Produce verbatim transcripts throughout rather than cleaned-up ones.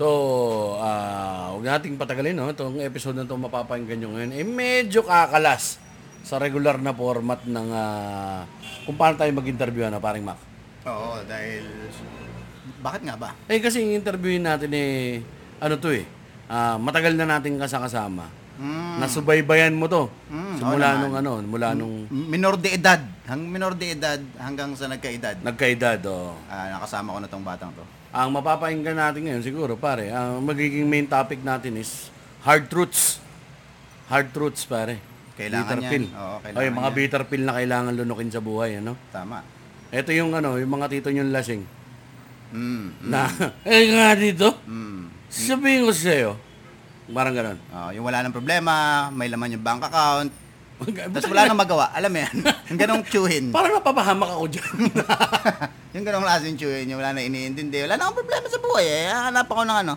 So, uh, huwag nating patagalin, no? Itong episode na ito mapapakinggan nyo ngayon, eh medyo kakalas sa regular na format ng uh, kung paano tayo mag-interview, ano, paring Mac? Oo, dahil... Bakit nga ba? Eh, kasi yung interviewin natin, eh, ano to eh, uh, matagal na natin kasakasama. Mm. Nasubaybayan mo to. Mm, Simula oh, nung ano, mula M- nung... Minor de edad. Hang, minor de edad hanggang sa nagkaedad. Nagkaedad, oo. Oh. Uh, nakasama ko na tong batang to. Ang mapapakinggan natin ngayon, siguro, pare, ang magiging main topic natin is hard truths. Hard truths, pare. Kailangan bitter yan. Pill. Oo, kailangan yan. Mga bitter pill na kailangan lunukin sa buhay, ano? Tama. Ito yung ano, yung mga tito niyong lasing. Mm, mm. Na, eh nga dito, mm, sabihin ko sa'yo, parang ganun. Oh, yung wala ng problema, may laman yung bank account, tapos wala nang magawa. Alam mo yan, yung ganong tsuhin. Parang napapahamak ako dyan. Yung ganong lasing tsuhin, yung wala na iniintindi, wala na akong problema sa buhay eh. Hanap ako ng ano.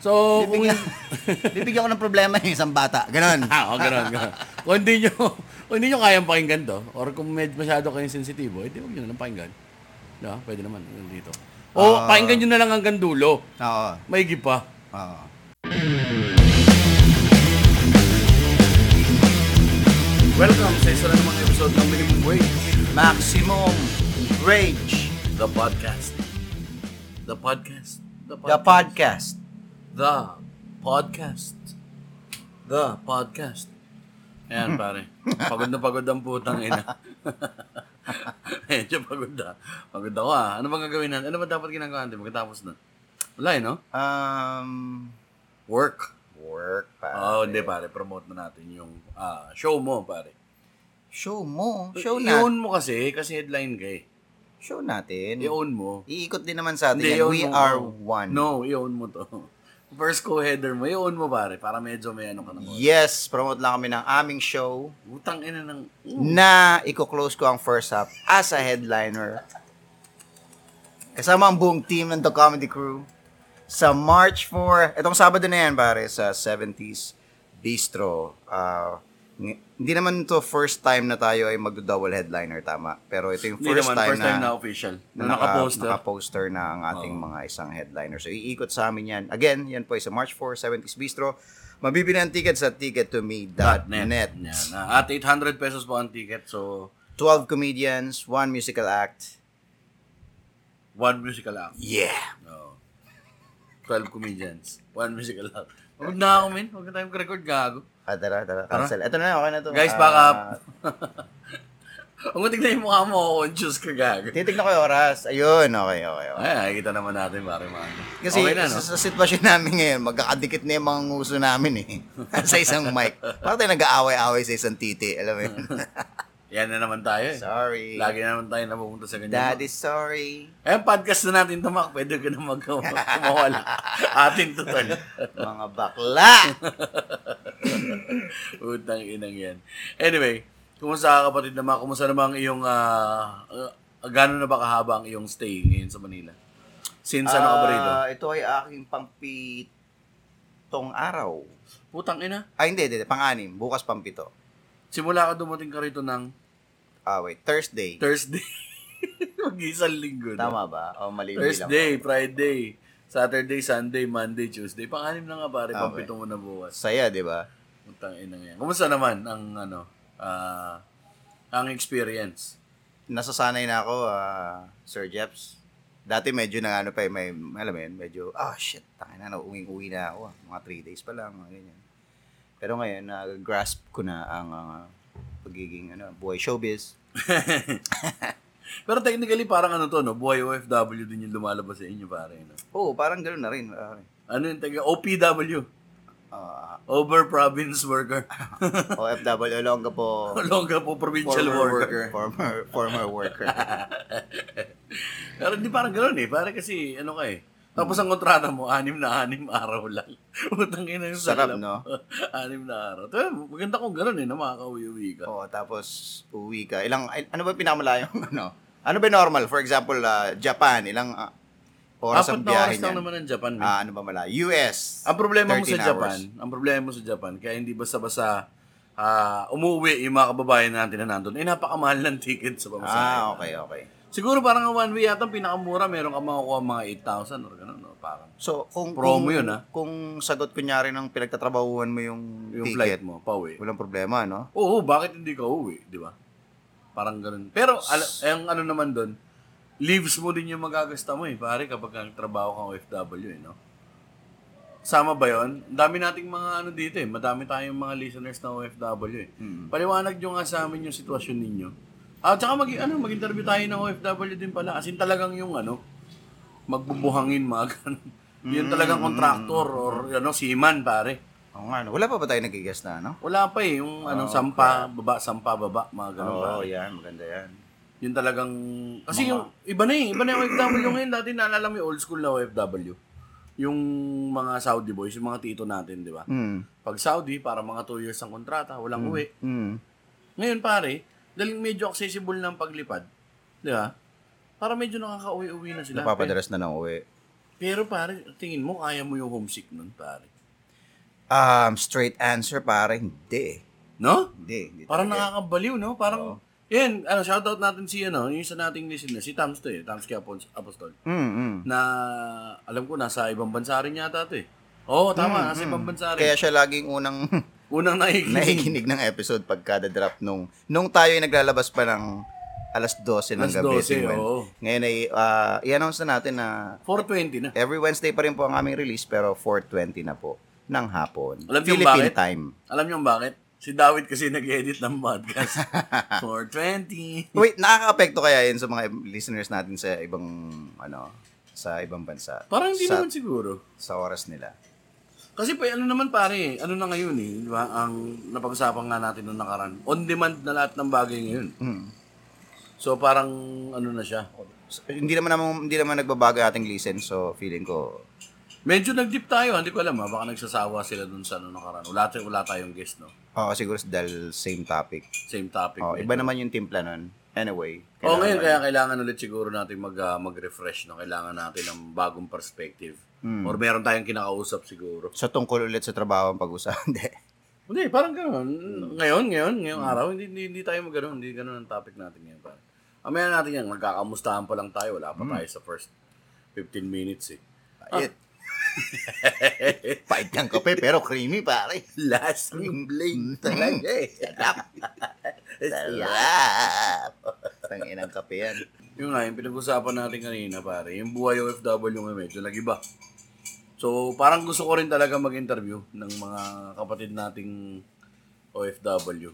So, bibigyan, kung... bibigyan ko ng problema yung isang bata. Ganun. Oo, ganun, ganun. Kung hindi nyo, kung hindi nyo kayang pakinggan to, or kung med- masyado kayong sensitibo, hindi eh, huwag nyo nalang pakinggan. No? Pwede naman, dito. O, uh, pakinggan nyo na lang hanggang dulo. Oo. Uh, Maigi pa. Oo. Uh, Welcome sa isa na namang episode ng Minimum Wage. Maximum Rage. The podcast. The podcast. The podcast. The podcast. The podcast. Ayan, pare. Pagod na pagod ang putang ina. Medyo pagod na. Pagod ako ah. Ano bang gagawin natin? Ano ba dapat ginagawa natin pagkatapos na? Wala eh, no? Um, work. Work, pare. Oo, oh, hindi pare. Promote na natin yung uh, show mo, pare. Show mo? Show natin. I-own mo kasi, kasi headline ka eh. Show natin. I-own mo. Iikot din naman sa atin yan. We are one. No, i-own mo to. First co-header mo, i-own mo pare, para medyo may ano ka naman. Yes, promote lang kami ng aming show. Utang ina ng... Uh. Na i-close ko ang first half as a headliner. Kasama ang buong team ng The Comedy Crew. Sa March fourth, itong Sabado na yan pare, sa seventies Bistro. Uh, hindi naman to first time na tayo ay mag-double headliner, tama? Pero ito yung first naman, time first na... First time na official. Na, na naka-poster. Naka-poster na ang ating oh. mga isang headliner. So, iikot sa amin yan. Again, yan po ay sa March fourth, seventies Bistro. Mabibili ang ticket sa ticket to me dot net. At eight hundred pesos po ang ticket. So, twelve comedians, one musical act. One musical act? Yeah. No. twelve comedians, one musical act. Huwag na ako, man. Huwag na tayong record gago. Ah, tara, tara. Cancel. Ito na, okay na ito. Guys, back up. Huwag tignan yung mukha mo, conscious ka gago. Titignan ko yung oras. Ayun, okay, okay, okay. Ay, nakikita naman natin, pare, man. Kasi okay na, no? sa, sa sitwasyon namin ngayon, magkakadikit na yung mga nguso namin, eh. Sa isang mic. Parang tayo nag-aaway-aaway sa isang titi, alam mo yun. Yan na naman tayo, eh. Sorry. Lagi na naman tayo napupunta sa ganyan. Daddy, sorry. Eh, podcast na natin, Tamak. Pwede ka na mag-kumawala. Atin to tayo. Mga bakla! Utang inang yan. Anyway, kumusta ka kapatid naman? Kumusta naman iyong, uh, uh, gano'n na ba kahaba ang iyong stay ngayon sa Manila? Since uh, ano ka ba rito? Ito ay aking pangpitong araw. Putang ina? Ah, hindi, hindi. Pang-anim. Bukas pang-pito. Simula ka dumating ka rito ng... Ah, wait. Thursday. Thursday. Mag-isang linggo. Tama ba? O, mali lang. Thursday, Friday, Saturday, Sunday, Monday, Tuesday. Pang-anim na nga pare, okay. Pang-pitong mo na bukas. Saya, di ba? Utang inang yan. Kumusta naman ang ano, uh, ang experience? Nasasanay na ako, uh, Sir Jeps. Dati medyo nang ano pa, may, alam mo yun, medyo, oh shit, takin na, uwing-uwi na ako. Mga three days pa lang, mga ganyan. Pero ngayon, nag-grasp uh, ko na ang uh, pagiging ano, buhay showbiz. Pero technically, parang ano to, no? Buhay O F W din yung lumalabas sa inyo, pare. No? Oo, parang gano'n na rin. Pare. Ano yung taga? O P W. Uh, Over Province Worker. O F W, Olongapo. Olongapo Provincial former Worker. worker. Former, former Worker. Pero hindi parang gano'n eh. Parang kasi, ano ka eh. Tapos ang kontrata mo, anim na anim araw lang. Utangin na yung sarap, no? Anim na araw. Ito, maganda kung gano'n eh, na makaka-uwi ka. Oo, tapos uwi ka. Ilang, ano ba pinakamalayong, ano? Ano ba normal? For example, uh, Japan, ilang uh, oras Apat ang biyahe niyan? Apat na oras lang naman ang Japan. Ah, ano ba malayo? U S, ang problema mo sa Japan, hours. Ang problema mo sa Japan, kaya hindi basta-basta uh, umuwi yung mga kababayan natin na nandun, eh, napakamahal ng ticket sa pamasahe. Ah, okay, okay. Siguro parang one way yata ang pinakamura, meron ka makukuha mga eight thousand or gano'n. No? parang. So, kung, promo kung, yun, ha? Kung sagot kunyari ng pinagtatrabahuhan mo yung, yung ticket, flight mo, pauwi. Walang problema, no? Oo, bakit hindi ka uwi, di ba? Parang ganun. Pero, al- yung ano naman doon, leaves mo din yung magagasta mo, eh, pare, kapag trabaho kang O F W, eh, no? Sama ba yun? Dami nating mga ano dito, eh. Madami tayong mga listeners na O F W, eh. Mm-hmm. Paliwanag nyo nga sa amin yung sitwasyon ninyo. At ah, saka mag, ano, mag-interview tayo ng O F W din pala. As in talagang yung ano, magbubuhangin, mga ganun. Yung talagang contractor or ano, seaman, pare. Oo nga, no? Wala pa ba tayo nag-i-guess na, no? Wala pa, eh. Yung oh, anong sampa, okay. baba, sampa, baba, mga ganun. Oo, oh, yan. Maganda yan. Yung talagang... Kasi mga... yung iba na, eh. Iba na yung O F W ngayon. Dati naalala mo yung old school na O F W. Yung mga Saudi boys, yung mga tito natin, di ba? Mm. Pag Saudi, para mga two years ang kontrata, walang mm. uwi. Mm. Ngayon, pare, dahil medyo accessible ng paglipad, di ba? Para medyo nakaka-uwi-uwi na sila. Napapadalas na ng uwi. Pero pare, tingin mo, kaya mo yung homesick nun, pare? Um, straight answer, pare, hindi. No? Hindi. hindi Parang hindi. Nakakabaliw, no? Parang... Oh. Yan, ano, shoutout natin si, ano, yung isa nating listener, si Tams to, eh, Tamski Apostol. Mm-hmm. Na, alam ko, nasa ibang bansa rin yata to, eh. Oo, tama, mm-hmm. nasa ibang bansa rin. Kaya siya laging unang, unang naikinig ng episode pagkada drop nung, nung tayo ay naglalabas pa ng alas dose ng gabi. Alas dose, oo. Ngayon ay, uh, i-announce na natin na, four twenty na. Every Wednesday pa rin po ang aming release, pero four twenty na po, ng hapon. Alam Philippine time. Alam niyo bakit? Si David kasi nag-edit ng podcast. four twenty Wait, nakaka-apekto kaya yun sa mga listeners natin sa ibang, ano, sa ibang bansa? Parang hindi sa, naman siguro. Sa oras nila. Kasi pa, ano naman pare, ano na ngayon eh, di ba? Ang napag-usapan nga natin noong nakaraan. On demand na lahat ng bagay ngayon. Mm. So parang, ano na siya. So, hindi naman naman, hindi naman nagbabago ating listen, so feeling ko, medyo nag-dip tayo, hindi ko alam ha, baka nagsasawa sila dun sa ano nakaraan. Wala, wala tayong guest, no? Oo, siguro dahil same topic. Same topic. Oo, iba naman yung timpla nun. Anyway. Oo, ngayon kaya kailangan ulit siguro natin mag, uh, mag-refresh, no? Kailangan natin ng bagong perspective. Mm. Or meron tayong kinakausap siguro. Sa tungkol ulit sa trabaho ang pag-usapan, hindi. Hindi, parang gano'n. Ngayon, ngayon, ngayong mm. araw, hindi, hindi, hindi tayo mag-gano'n. Hindi gano'n ang topic natin ngayon. Parang. Amaya natin yan, magkakamustahan pa lang tayo. Wala pa mm. tayo sa first fifteen minutes, eh. Ah. Pahit ng kape pero creamy pare. Lasting bling talaga eh. Sarap. Sarap. Tangin ang kape yan. Yung nga, yung pinag-usapan natin kanina pare, yung buhay O F W nga medyo nag-iba. So parang gusto ko rin talaga mag-interview ng mga kapatid nating O F W.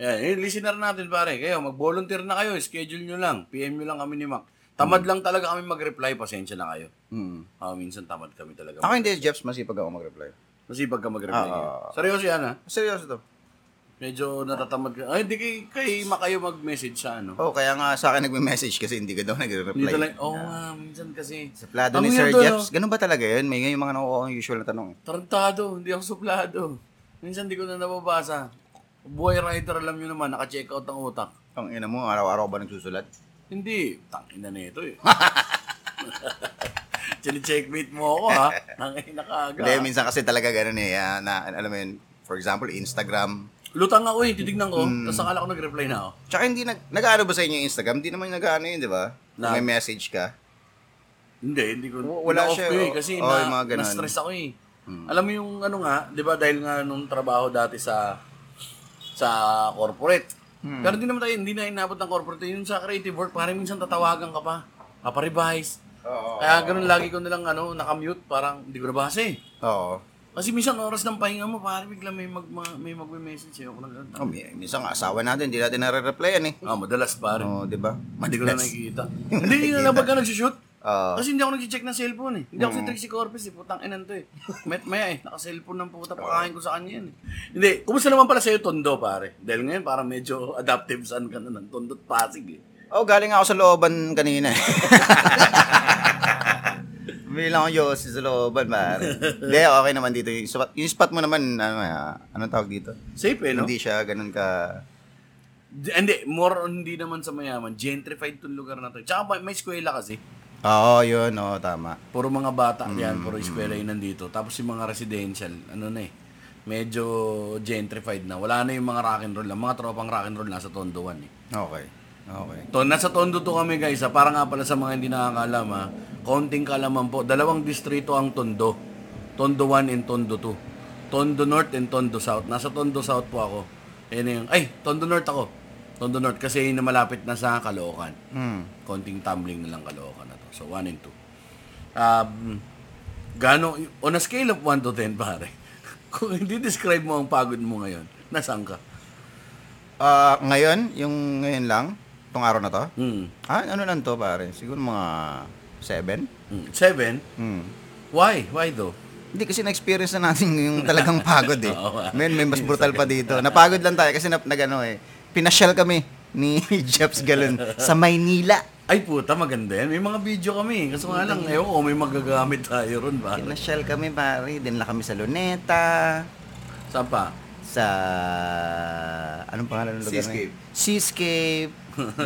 Ayan, yung listener natin pare, kayo mag-volunteer na kayo, schedule nyo lang, P M nyo lang kami ni Mac. Tamad mm. lang talaga kami mag-reply, pasensya na kayo. Mm. Uh, minsan tamad kami talaga. Ako hindi, Jeps, masipag ako mag-reply. Masipag ka mag-reply. Uh, Seryoso yan, ha? Seryoso to. Medyo natatamad ka. Ay, hindi kayo, kayo makayo mag-message sa ano. Oh, kaya nga sa akin nag-message kasi hindi ka daw nag-reply. Hindi talaga, oo oh, nga, uh, minsan kasi. Suplado ni Sir Jeps. Ganun ba talaga yun? May ngayon mga nakuha kong usual na tanong. Eh. Tarantado, hindi ako suplado. Minsan hindi ko na nababasa. Buhay writer, alam nyo naman, naka-check out ang utak. Ang ina mo, araw-araw ba nagsusulat? Hindi. Tangin na nito eh. Chine-checkmate mo ako ha. Tangin na kaaga. Hindi, minsan kasi talaga gano'n eh. Uh, na, alam mo yun, for example, Instagram. Lutang ako eh, titignan ko. Mm. Tapos akala ko nag-reply na ako. Tsaka hindi, nag- nag-ano ba sa inyo yung Instagram? Hindi naman nag-ano yun, di ba? Na- may message ka. Hindi, hindi ko. Wala siya. Eh, kasi oh, na, na-stress ako eh. Hmm. Alam mo yung ano nga, di ba dahil nga nung trabaho dati sa sa corporate, Hmm. pero hindi naman tayo, hindi na inabot ng corporate. Yung sa creative work, parang minsan tatawagan ka pa. Kaparevise. Oh, kaya ganun, lagi ko nilang ano, nakamute. Parang hindi ko nabasa eh. Oo. Kasi minsan oras ng pahinga mo, parang bigla may mag, may mag-message eh. Oh, minsan asawa natin, hindi natin nare-replyan eh. Ah, oh, madalas parang. Oo, oh, di ba? Hindi ko na nakikita. Hindi na lang pagka nag-shoot. Uh, Kasi hindi ako nag-check ng cellphone eh. Hindi mm. ako si Trixie Corpuz eh. Putang inan to eh. Met maya eh. Naka-cellphone ng puta. Pakain ko sa kanya yan eh. Hindi. Kumusta naman pala sa'yo, Tondo, pare? Dahil ngayon parang medyo adaptive saan ka na ng Tondo at Pasig eh. Oh, galing ako sa Looban kanina eh. Bilang ako yosi sa Looban, pare. Hindi, okay naman dito. Yung spot, yung spot mo naman, ano, anong tawag dito? Safe eh, no? Hindi siya ganun ka... Hindi, more on hindi naman sa mayaman. Gentrified itong lugar na to. Tsaka may eskwela kasi. Oo, oh, yun. Oo, oh, tama. Puro mga bata mm. yan. Puro eskwela yun nandito. Tapos yung mga residential, ano na eh, medyo gentrified na. Wala na yung mga rock and roll. Ang mga tropang rock and roll nasa Tondo one eh. Okay. Okay. To, nasa Tondo to kami guys, ha? Para nga pala sa mga hindi nakakaalam, ha? Konting kaalaman po, dalawang distrito ang Tondo. Tondo one and Tondo two. Tondo North and Tondo South. Nasa Tondo South po ako. Yan yung, ay, Tondo North ako. Tondo North kasi yun na malapit na sa Kaloocan. Mm. Konting tumbling na lang Kaloocan na to. So one and two. Um, gano, on a scale of one to ten, pare, kung hindi describe mo ang pagod mo ngayon, nasaan ka? Uh, ngayon, yung ngayon lang? Itong araw na to? Mm. Ah, ano lang to, pare? Siguro mga seven? Mm. Seven? Mm. Why? Why though? Hindi kasi na-experience na natin yung talagang pagod eh. Oh, men, may mas brutal pa dito. Napagod lang tayo kasi nag-ano eh. Pinasyal kami ni Jeps Galon sa Maynila. Ay puta, maganda yan. May mga video kami. Kaso nga lang, ewan ko, may magagamit tayo ron, pare. Pinasyal kami, pare. Dinla kami sa Luneta. Saan pa? Sa... Anong pangalan ng lugar na yun? SeaScape.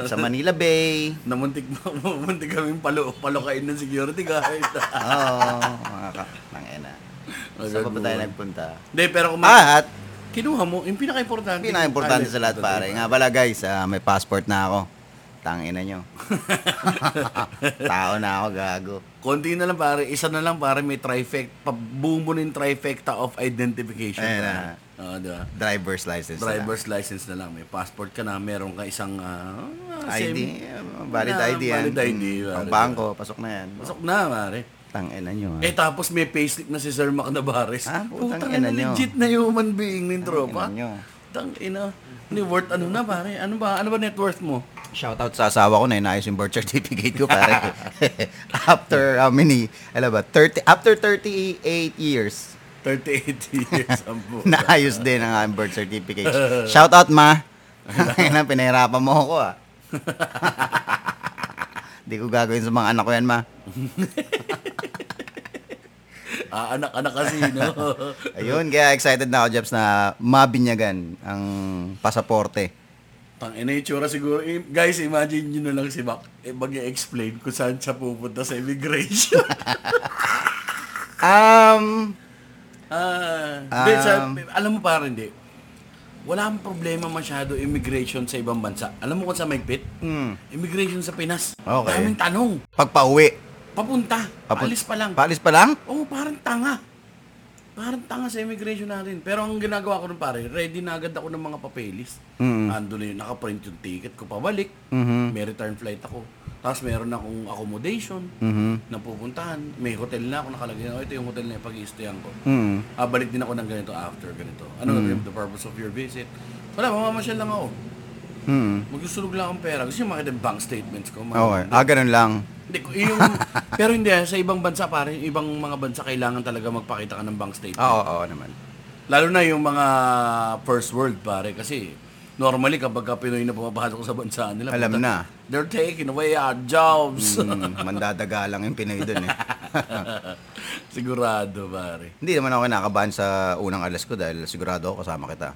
Sa Manila Bay. Namuntik namuntik kaming palo, palukain ng security guard. Oo, mga ka, nangena. Saan pa ba tayo nagpunta? Hindi, pero kung... At, kinuha mo, yung pinaka-importante. Pinaka-importante sa lahat, pare. Nga pala, guys, uh, may passport na ako. Tangina nyo. Tao na ako, gago. Konti na lang, pare. Isa na lang, pare, may trifecta. Pabuong mo ng trifecta of identification. Ayan na. Na. Uh, diba? Driver's license Driver's na license na lang. May passport ka na, meron ka isang uh, I D. Same, valid na, I D yan. Valid I D. Mm, ang bangko, pasok na yan. Pasok na, mare. Tangina nyo. Eh, tapos may payslip na si Sir Mac Navarez. Ah, putangina nyo. Legit na human being ng tropa. Tangina nyo. Tangina. Hindi worth ano na, pare. Ano ba? Ano ba net worth mo? Shoutout sa asawa ko na inaayos yung birth certificate ko, pare. After how many? Alam ba? thirty, after thirty-eight years. thirty-eight years ang buka. Naayos din ang aming birth certificate. Shout out, ma. Kailan pinahirapan mo ako, ah. Hindi ko gagawin sa mga anak ko yan, ma. ah, anak-anak kasi, no? Ayun, kaya excited na ako, Jeps, na mabinyagan ang pasaporte. Tangina yung tsura siguro. Eh, guys, imagine nyo na lang si Mac. Eh, mag-i-explain kung saan siya pupunta sa immigration. um... Ah, um, de, sa, alam mo pa rin, di. Wala akong problema masyado immigration sa ibang bansa. Alam mo kung sa maigpit? Mm. Immigration sa Pinas. Okay. Daming tanong. Pagpauwi. Papunta. Papun- Paalis pa lang. Paalis pa lang? Oo, parang tanga. Parang tanga sa immigration natin. Pero ang ginagawa ko nun, pare, ready na agad ako ng mga papelis. Mm-hmm. Ando na yun, nakaprint yung ticket ko pabalik. Mm-hmm. May return flight ako. Tapos meron akong accommodation, mm-hmm, na pupuntahan. May hotel na ako nakalagay na, oh, ito yung hotel na ipag-i-stayan ko. Mm-hmm. Ah, balik din ako ng ganito after ganito. Ano, mm-hmm, the purpose of your visit? Wala, mamamasyal lang ako. Mm-hmm. Magsusunog lang akong pera. Gusto nyo makita yung bank statements ko. Mga okay. Ah, ganun lang. Hindi, yung, pero hindi, sa ibang bansa, pare, ibang mga bansa kailangan talaga magpakita ka ng bank statement. Oo, oo naman. Lalo na yung mga first world, pare, kasi... Normally, kapag ka Pinoy na pumapasok sa bansa nila, alam puta, na. They're taking away our jobs. Mm, mandadaga lang yung Pinoy dun eh. Sigurado, pare. Hindi naman ako nakabahan sa unang alas ko dahil sigurado ako kasama kita.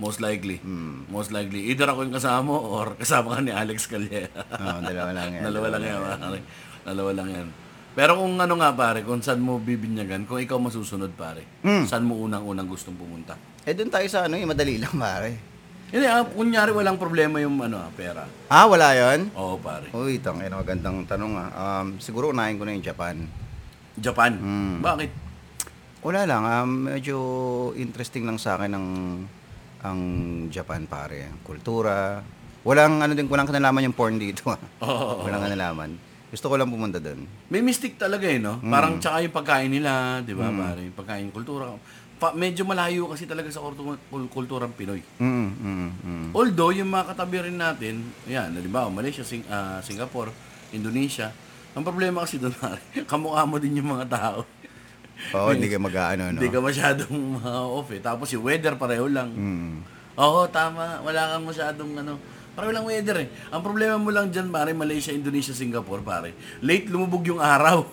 Most likely. Mm. Most likely. Either ako yung kasama or kasama ka ni Alex Calier. Oo, oh, dalawa lang yan. Dalawa lang yan, pare. Dalawa lang yan. Pero kung ano nga, pare, kung saan mo bibinyagan, kung ikaw masusunod, pare, mm, saan mo unang-unang gustong pumunta? Eh, dun tayo sa ano, yung madali lang, pare. Hindi, ah, kunyari walang problema yung ano, pera. Ah, wala yun? Oo, pare. Uy, itong eh, magandang tanong ah. Um, siguro unahin ko na yung Japan. Japan? Mm. Bakit? Wala lang. Um, medyo interesting lang sa akin ang, ang Japan, pare. Kultura. Walang, ano din, walang kanalaman yung porn dito. Ah. Oh, walang kanalaman. Gusto ko lang pumunta doon. May mystic talaga eh, no? Mm. Parang tsaka yung pagkain nila, di ba, mm, pare? Yung pagkain, kultura. Pa, medyo malayo kasi talaga sa kultura, kulturang Pinoy. Mm, mm, mm. Although, yung mga katabi rin natin, yan, halimbawa, Malaysia, Sing, uh, Singapore, Indonesia, ang problema kasi doon, kamukha mo din yung mga tao. Oo, hindi ka mag-ano, no? Hindi ka masyadong uh, off eh. Tapos yung weather, pareho lang. Mm. Oo, tama. Wala kang masyadong ano. Pareho lang weather eh. Ang problema mo lang dyan, pare, Malaysia, Indonesia, Singapore, pare. Late, lumubog yung araw.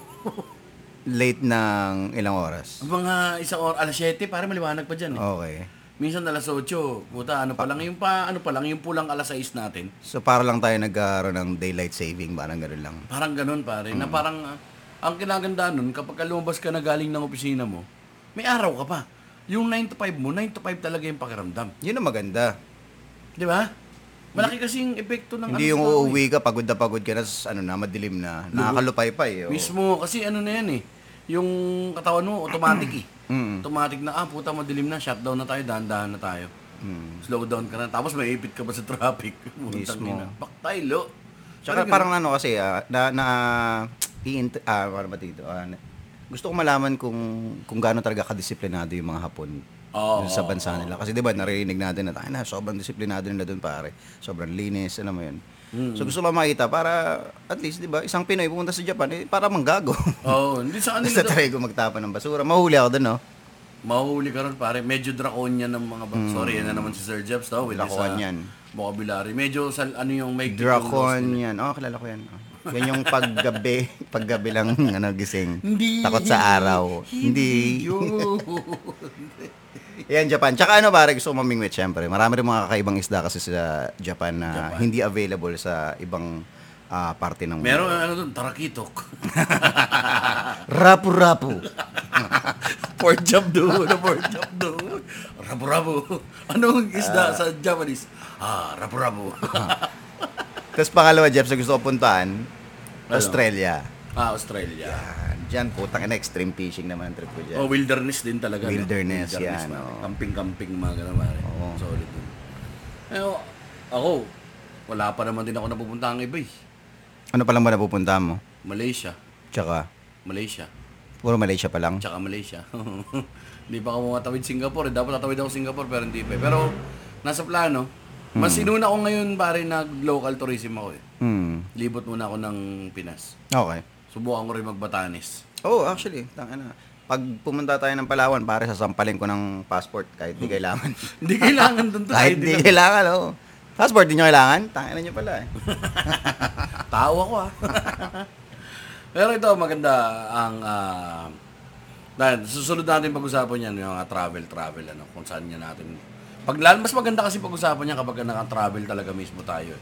Late ng ilang oras? Mga isang oras, alas siyete, pare maliwanag pa dyan eh. Okay. Minsan alas otso, puta, ano pa lang yung pa, ano pa lang yung pulang alas sais natin. So para lang tayo nagkaroon ng daylight saving, parang ganun lang. Parang ganun, pare, mm, na parang, uh, ang kinagandaan nun, kapag lumabas ka na galing ng opisina mo, may araw ka pa. Yung nine to five mo, nine to five talaga yung pakiramdam. Yun ang maganda. Di ba? Malaki kasing epekto ng hindi ano. Hindi yung uuwi ka, pagod na pagod ka na, ano na, madilim na, nakakalupay-pay. Oh. Mismo, kasi ano na yan eh, yung katawan mo, automatic eh. Mm-hmm. Automatic na, ah puta, madilim na, shutdown na tayo, dahan-dahan na tayo. Mm. Slow down ka na, tapos may ipit ka ba sa traffic? Mismo. Baktay, lo. Tsaka parang ano kasi, uh, na, na, i-int- ah, parang ba dito, ah, na, gusto ko malaman kung kung gaano talaga kadisiplinado yung mga Hapon. Oh, sa bansa oh, nila. Kasi diba, narinig natin na, ay na, sobrang disiplinado nila doon pare. Sobrang linis, alam mo yun. Mm-hmm. So gusto lang makita para, at least diba, isang Pinoy pumunta sa Japan, eh, para manggago. Oo, oh, hindi sa kanila. Basta try ko magtapa ng basura. Mahuli ako doon, no? Mahuli ka ron pare. Medyo draconian ng mga bang. Mm-hmm. Sorry, yan na naman si Sir Jeps, no? Draconian. Vocabulary. Medyo, sal, ano yung may... Draconian. Oo, oh, kilala ko yan. Oh. Yan yung paggabi, paggabi lang ano, gising. Hindi. Takot sa araw. Hindi. Yan, Japan. Tsaka ano pare, gusto ko mamingwit syempre. Marami rin mga kakaibang isda kasi sa Japan na Japan. Hindi available sa ibang uh, parte ng mundo. Meron ano doon, tarakitok. Rapu-rapu. Pork chop doon, pork chop doon. Rapu-rapu. Anong isda uh, sa Japanese? Ah, rapu-rapu. Tapos pangalawa, Jeff, sa gusto ko puntaan, ano? Australia. Ah, Australia. Yan. Diyan, putang ina, extreme fishing naman ang trip ko dyan. Oh, wilderness din talaga. Wilderness, no? Wilderness yan. Oh. Camping-camping, mga gano'n. Oo. Solid. Eh, ako, wala pa naman din ako napupuntahan ng iba eh. Ano pa lang ba napupuntahan mo? Malaysia. Tsaka? Malaysia. Puro Malaysia pa lang? Tsaka Malaysia. Hindi pa ako matawid Singapore. Dapat natawid ako Singapore, pero hindi pa. Pero, nasa plano. Mm. Mas inuna ko ngayon pare nag-local tourism ako eh. Mm. Libot muna ako ng Pinas. Okay. Subukan ko rin mag-Batanes. Oh, actually, tangina. Pag pumunta tayo ng Palawan, pare sasampalin ko ng passport kahit di kailangan. Hindi kailangan doon to. Kahit di kailangan, oh. Passport din nyo kailangan? Tangina nyo pala eh. Tao ako ah. Pero ito, maganda ang... Uh, dahil susunod natin pag-usapan yan, yung mga travel-travel, ano, kung saan niya natin... Pag mas maganda kasi pag-usapan niya kapag naka-travel talaga mismo tayo.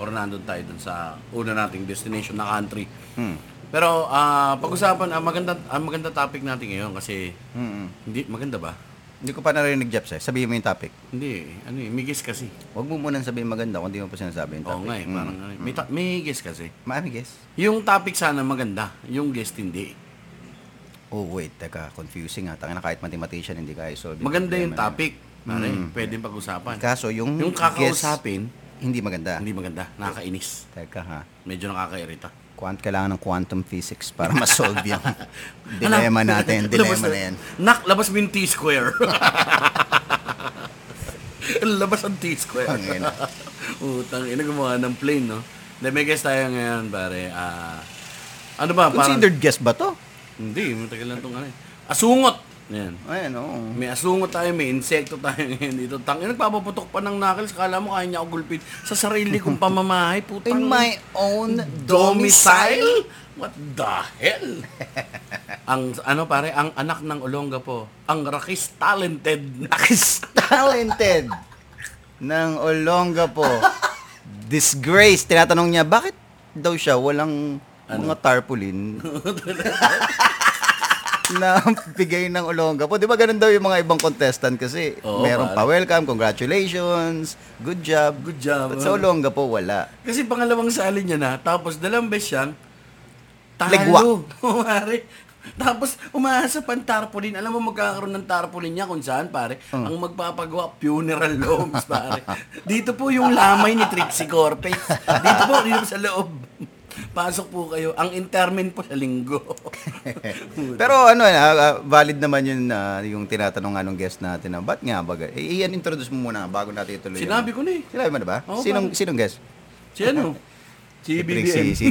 Or nandun tayo dun sa una nating destination na country. Hmm. Pero uh, pag-usapan, ang maganda, ang maganda topic natin ngayon kasi... Mm-hmm. Hindi, maganda ba? Hindi ko pa narinig, Jeps eh. Sabihin mo yung topic. Hindi. Ano eh, may guess kasi. Huwag mo munang sabihin maganda kung hindi mo pa sinasabi yung topic. Oo nga eh, parang mm-hmm. may, ta- may guess kasi. Maami guess? Yung topic sana maganda, yung guest hindi. Oh wait, teka. Confusing ha. Tangina kahit mathematician, hindi ka i-solve. Maganda yung topic. Mare, mm. pwedeng pag-usapan. Kaso yung, yung kakausapin, guess, hindi maganda. Hindi maganda. Nakakainis. Teka ha. Medyo nakakairita. Quant, kailangan ng quantum physics para ma-solve yung dilemma natin. Dilemma na yan. Nak, labas mo yung T-square. Labas ang T-square. Tangina. Tangina, gumawa ng plane, no? Then may guest tayo ngayon, pare. Uh, ano ba? Considered parang... guest ba to? Hindi, matagal lang itong ano. Asungot! Ayan. Ayan, oo. May asungo tayo, may insekto tayo ngayon dito. Tangina, nagpapaputok pa ng knuckles. Kala mo kaya niya ako gulpit sa sarili kong pamamahay. Putang. In my own domicile? What the hell? Ang, ano pare, ang anak ng Olongapo. Ang rakis talented. Rakis talented ng Olongapo. Disgrace. Tinatanong niya, bakit daw siya walang ano? Mga tarpaulin? Na bigay ng Olongapo. Di ba ganun daw yung mga ibang contestant kasi oo, meron pa, welcome, congratulations, good job. Good job. But sa Olongapo, wala. Kasi pangalawang sali niya na, tapos dalawang beses siyang talo. Legwa. Tapos umaasa pa ng tarpaulin. Alam mo magkakaroon ng tarpaulin niya kung saan, pare? Hmm. Ang magpapagawa, funeral homes, pare. Dito po yung lamay ni Trixie Corpuz. Dito po, dito sa loob. Pasok po kayo. Ang intermin po sa linggo. Pero ano, uh, valid naman yun uh, yung tinatanong anong guest natin. Uh, ba't nga ba? Eh, iyan, introduce mo muna bago natin ituloy. Sinabi yung... ko na eh. Sinabi mo na ba? Oh, sinong, sinong guest? Si ano? Si B B M. Si Trixie.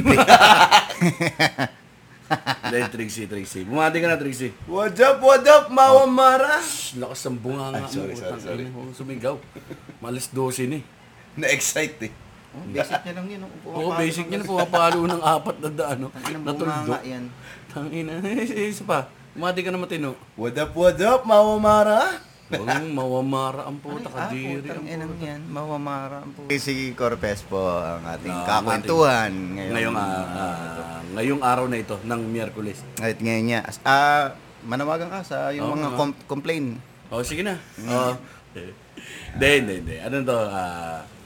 Dahil Trixie, Trixie. Bumati ka na, Trixie. What's up, what's up, Mawamara? Shhh, lakas ng bunga nga. Ay, sorry, sorry, sorry. Sumigaw. Malas dose ni. Na-excite eh. Oh, basic niya lang yun. Oo, oh, basic niya lang. Pumapalo ng apat na daan. Natulog. Tangina. Isa pa. Umati ka na matino. What up, what up, Mawamara? Ang Mawamara ang puta. Kadiri ang puta. Mawamara ang puta. Si Corpez po ang ating no, kakwentuhan. Ngayong, ngayong, uh, uh, ngayong araw na ito, ng Miyerkules. At ngayon niya. Uh, manawagan ka sa yung oh, mga com- complain. Oo, oh, sige na. Oo. Hindi, hindi, hindi. Ano to? Ah... Uh,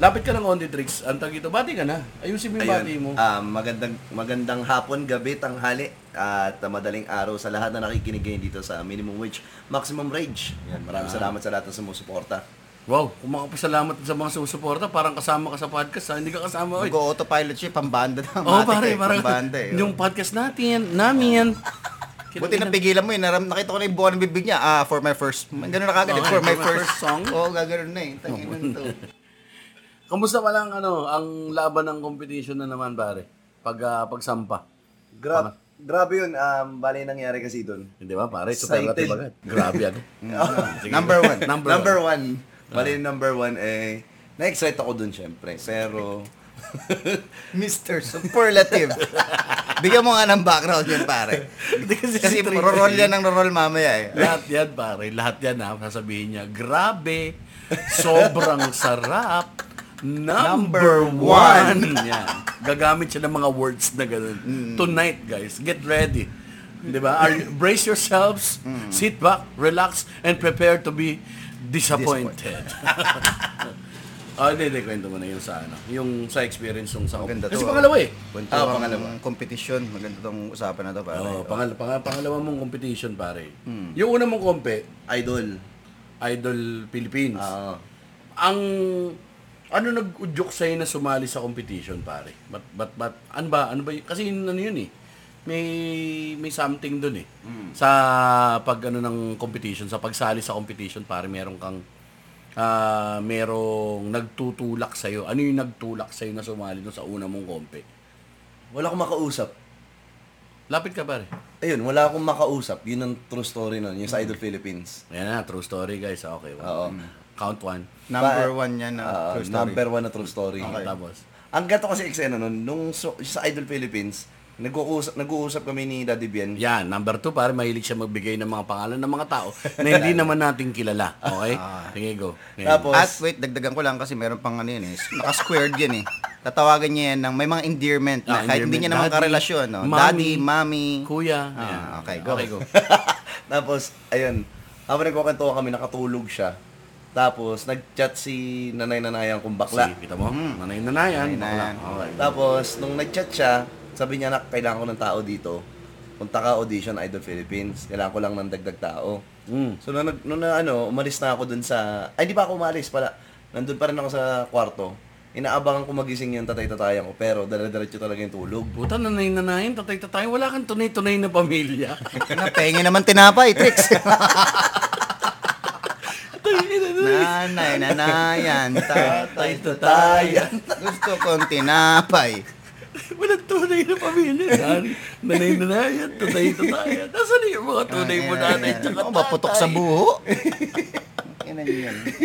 Lapit ka ng only tricks. Ang tag ito, bati ka na. Ayusin mo yung bati mo. Uh, magandang, magandang hapon, gabi, tanghali, at madaling araw sa lahat na nakikinig ngayon dito sa Minimum Wage, Maximum Rage. Yan, maraming ah. salamat sa lahat na sumusuporta. Wow, kung makapasalamat sa mga sumusuporta, parang kasama ka sa podcast. Ha? Hindi ka kasama. Mag-autopilot siya, pambanda na. Oo, oh, pare, parang pambanda, eh. Yung podcast natin, namin. Buti napigilan mo eh. Naram, nakita ko na yung buwan ng bibig niya. Ah, for my first. Ganun na kagad. Oh, for my first, first song. Oo, oh, gaganoon na eh. Tanginan to. Kamusta palang ano, ang laban ng competition na naman, pare? Pag, uh, pagsampa. Grab, grabe yun. Um, bali nangyari kasi doon. Hindi ba, pare? Super rati bagat. Grabe yan. Number one. Number, number one. one. Bali number one eh. Na-excite ako doon, syempre. Pero... Mister Superlative. Bigyan mo nga ng background yun, pare. Kasi roll yan ng roll mamaya eh. Lahat yan, pare. Lahat yan, ha. Sasabihin niya, grabe, sobrang sarap, number one. Yan. Gagamit siya ng mga words na gano'n. Mm. Tonight, guys, get ready. Diba? Are you, brace yourselves, mm. sit back, relax, and prepare to be disappointed. disappointed. Ah, oh, hindi, hindi. Kwento mo na yung sa ano. Yung sa experience yung sa... Maganda to. Kasi pangalawa eh. Kwento oh, pangalawa. Competition. Maganda tong usapan na to, pare. Oh, pangal- pang- pangalawa mong competition, pare. Hmm. Yung una mong kompe, Idol. Idol Philippines. Ah. Ang... Ano nag-udyok sa'yo na sumali sa competition, pare? But, but, but... Ano ba? Ano ba yun? Kasi ano yun eh. May... May something dun eh. Hmm. Sa pag ano ng competition, sa pagsali sa competition, pare, meron kang... Uh, merong nagtutulak sa'yo. Ano yung nagtulak sa'yo na sumali doon sa una mong kompe? Wala akong makausap. Lapit ka, pare. Ayun, wala akong makausap. Yun ang true story nun. Yung sa Idol Philippines. Ayan na, true story, guys. Okay. Well, count one. Number ba, one yan na uh, true story. Number one na true story. Okay. Tapos. Ang gato kasi eksena nun, nung so, sa Idol Philippines, Nag-uusap, nag-uusap kami ni Daddy Bian. Yan, number two, pare, mahilig siya magbigay ng mga pangalan ng mga tao na hindi naman natin kilala. Okay? Sige, go. Ngayon. Tapos, at wait, dagdagan ko lang kasi meron pang ano yun eh. Naka-squared yan eh. Tatawagan niya yan ng may mga endearment na ah, kahit endearment. Hindi niya naman Daddy, karelasyon. No? Mommy, Daddy, Mommy, Kuya. Ah, okay, go. Okay, go. Tapos, ayun, habang nagkakantawa kami, nakatulog siya. Tapos, nag-chat si Nanay-Nanayan kung bakla. Sige, kita mo. Mm-hmm. Nanay-Nanayan. Nanay-Nanayan. Okay. Tapos, nung nag-chat siya, sabi niya na kailangan ko ng tao dito. Punta ka audition Idol Philippines. Kailangan ko lang ng dagdag tao. Mm. So nung, nung na, ano, umalis na ako dun sa... Ay, di pa ako umalis pala. Nandun pa rin ako sa kwarto. Inaabangan ko magising yung tatay-tatayan ko. Pero dala-diretso talaga yung tulog. Puta, nanay-nanayin, tatay-tatayan. Wala kang tunay-tunay na pamilya. Napenge naman tinapay, Trix. Nanay-nanayan, tatay-tatayan. Gusto kong tinapay. Walang tunay na pamilya. Nanay-nanayan, tatay-tatayan. Nasaan yung mga tunay mo nanay tsaka tatay? Maputok sa buho.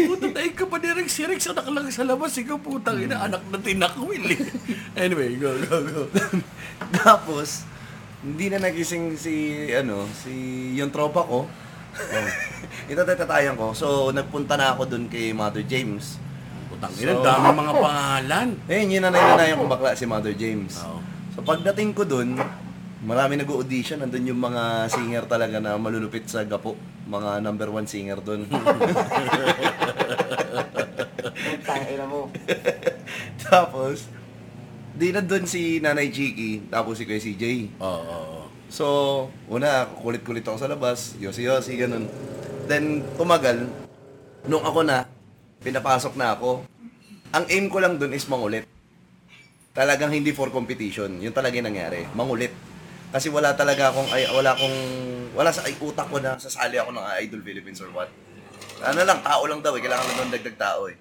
Putatay ka pa ni Rex. Rex, anak lang sa labas. Ikaw putang ina, anak na tinakwil eh. Anyway, go, go, go. Tapos, hindi na nagising si, ano, si, yung tropa ko. Itatay-tatayan ko. So, nagpunta na ako dun kay Mother James. Ang so, dami mga pangalan. Eh, yun nanay-nanayan kong bakla si Mother James. Oh. So, pagdating ko dun, marami nag-audition. Nandun yung mga singer talaga na malulupit sa gapo. Mga number one singer dun. Tangina mo. Tapos, di na dun si Nanay Chiki, tapos si Kuya C J. Oo. Oh. So, una, kulit-kulit ako sa labas. Yosi-yosi, ganun. Then, tumagal. Nung ako na, pinapasok na ako. Ang aim ko lang dun is mangulit. Talagang hindi for competition. Yun talaga yung nangyari. Mangulit. Kasi wala talaga akong, ay, wala akong, wala sa ay, utak ko na sasali ako ng Idol Philippines or what. Ano lang, tao lang daw eh. Kailangan lang dagdag tao eh.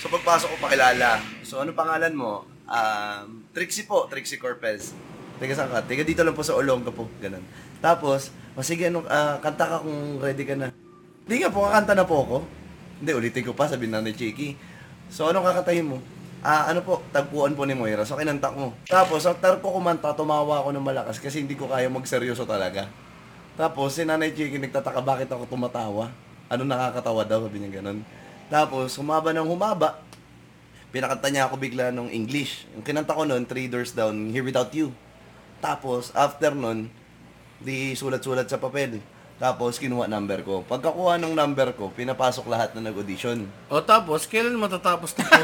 So pagpasok ko, pakilala. So ano pangalan mo? Um, Trixie po. Trixie Corpuz. Teka saan ka? Teka dito lang po sa Olongapo. Ganun. Tapos, masige, anong, uh, kanta ka kung ready ka na. Hindi nga po, kakanta na po ako. Hindi, ulitin ko pa, sabi na ni Chiki. So, anong kakatayin mo? Ah, ano po, tagpuan po ni Moira. So, kinanta ko. Tapos, after ko kumanta, tumawa ako ng malakas kasi hindi ko kaya magseryoso talaga. Tapos, si Nanay Chiki nagtataka bakit ako tumatawa. Ano nakakatawa daw, sabi niya ganun. Tapos, humaba ng humaba. Pinakanta niya ako bigla ng English. Yung kinanta ko noon, Three Doors Down, Here Without You. Tapos, after noon, di sulat-sulat sa papel. Tapos, kinuha number ko. Pagkakuha ng number ko, pinapasok lahat na nag-audition. O tapos, kailan matatapos na po?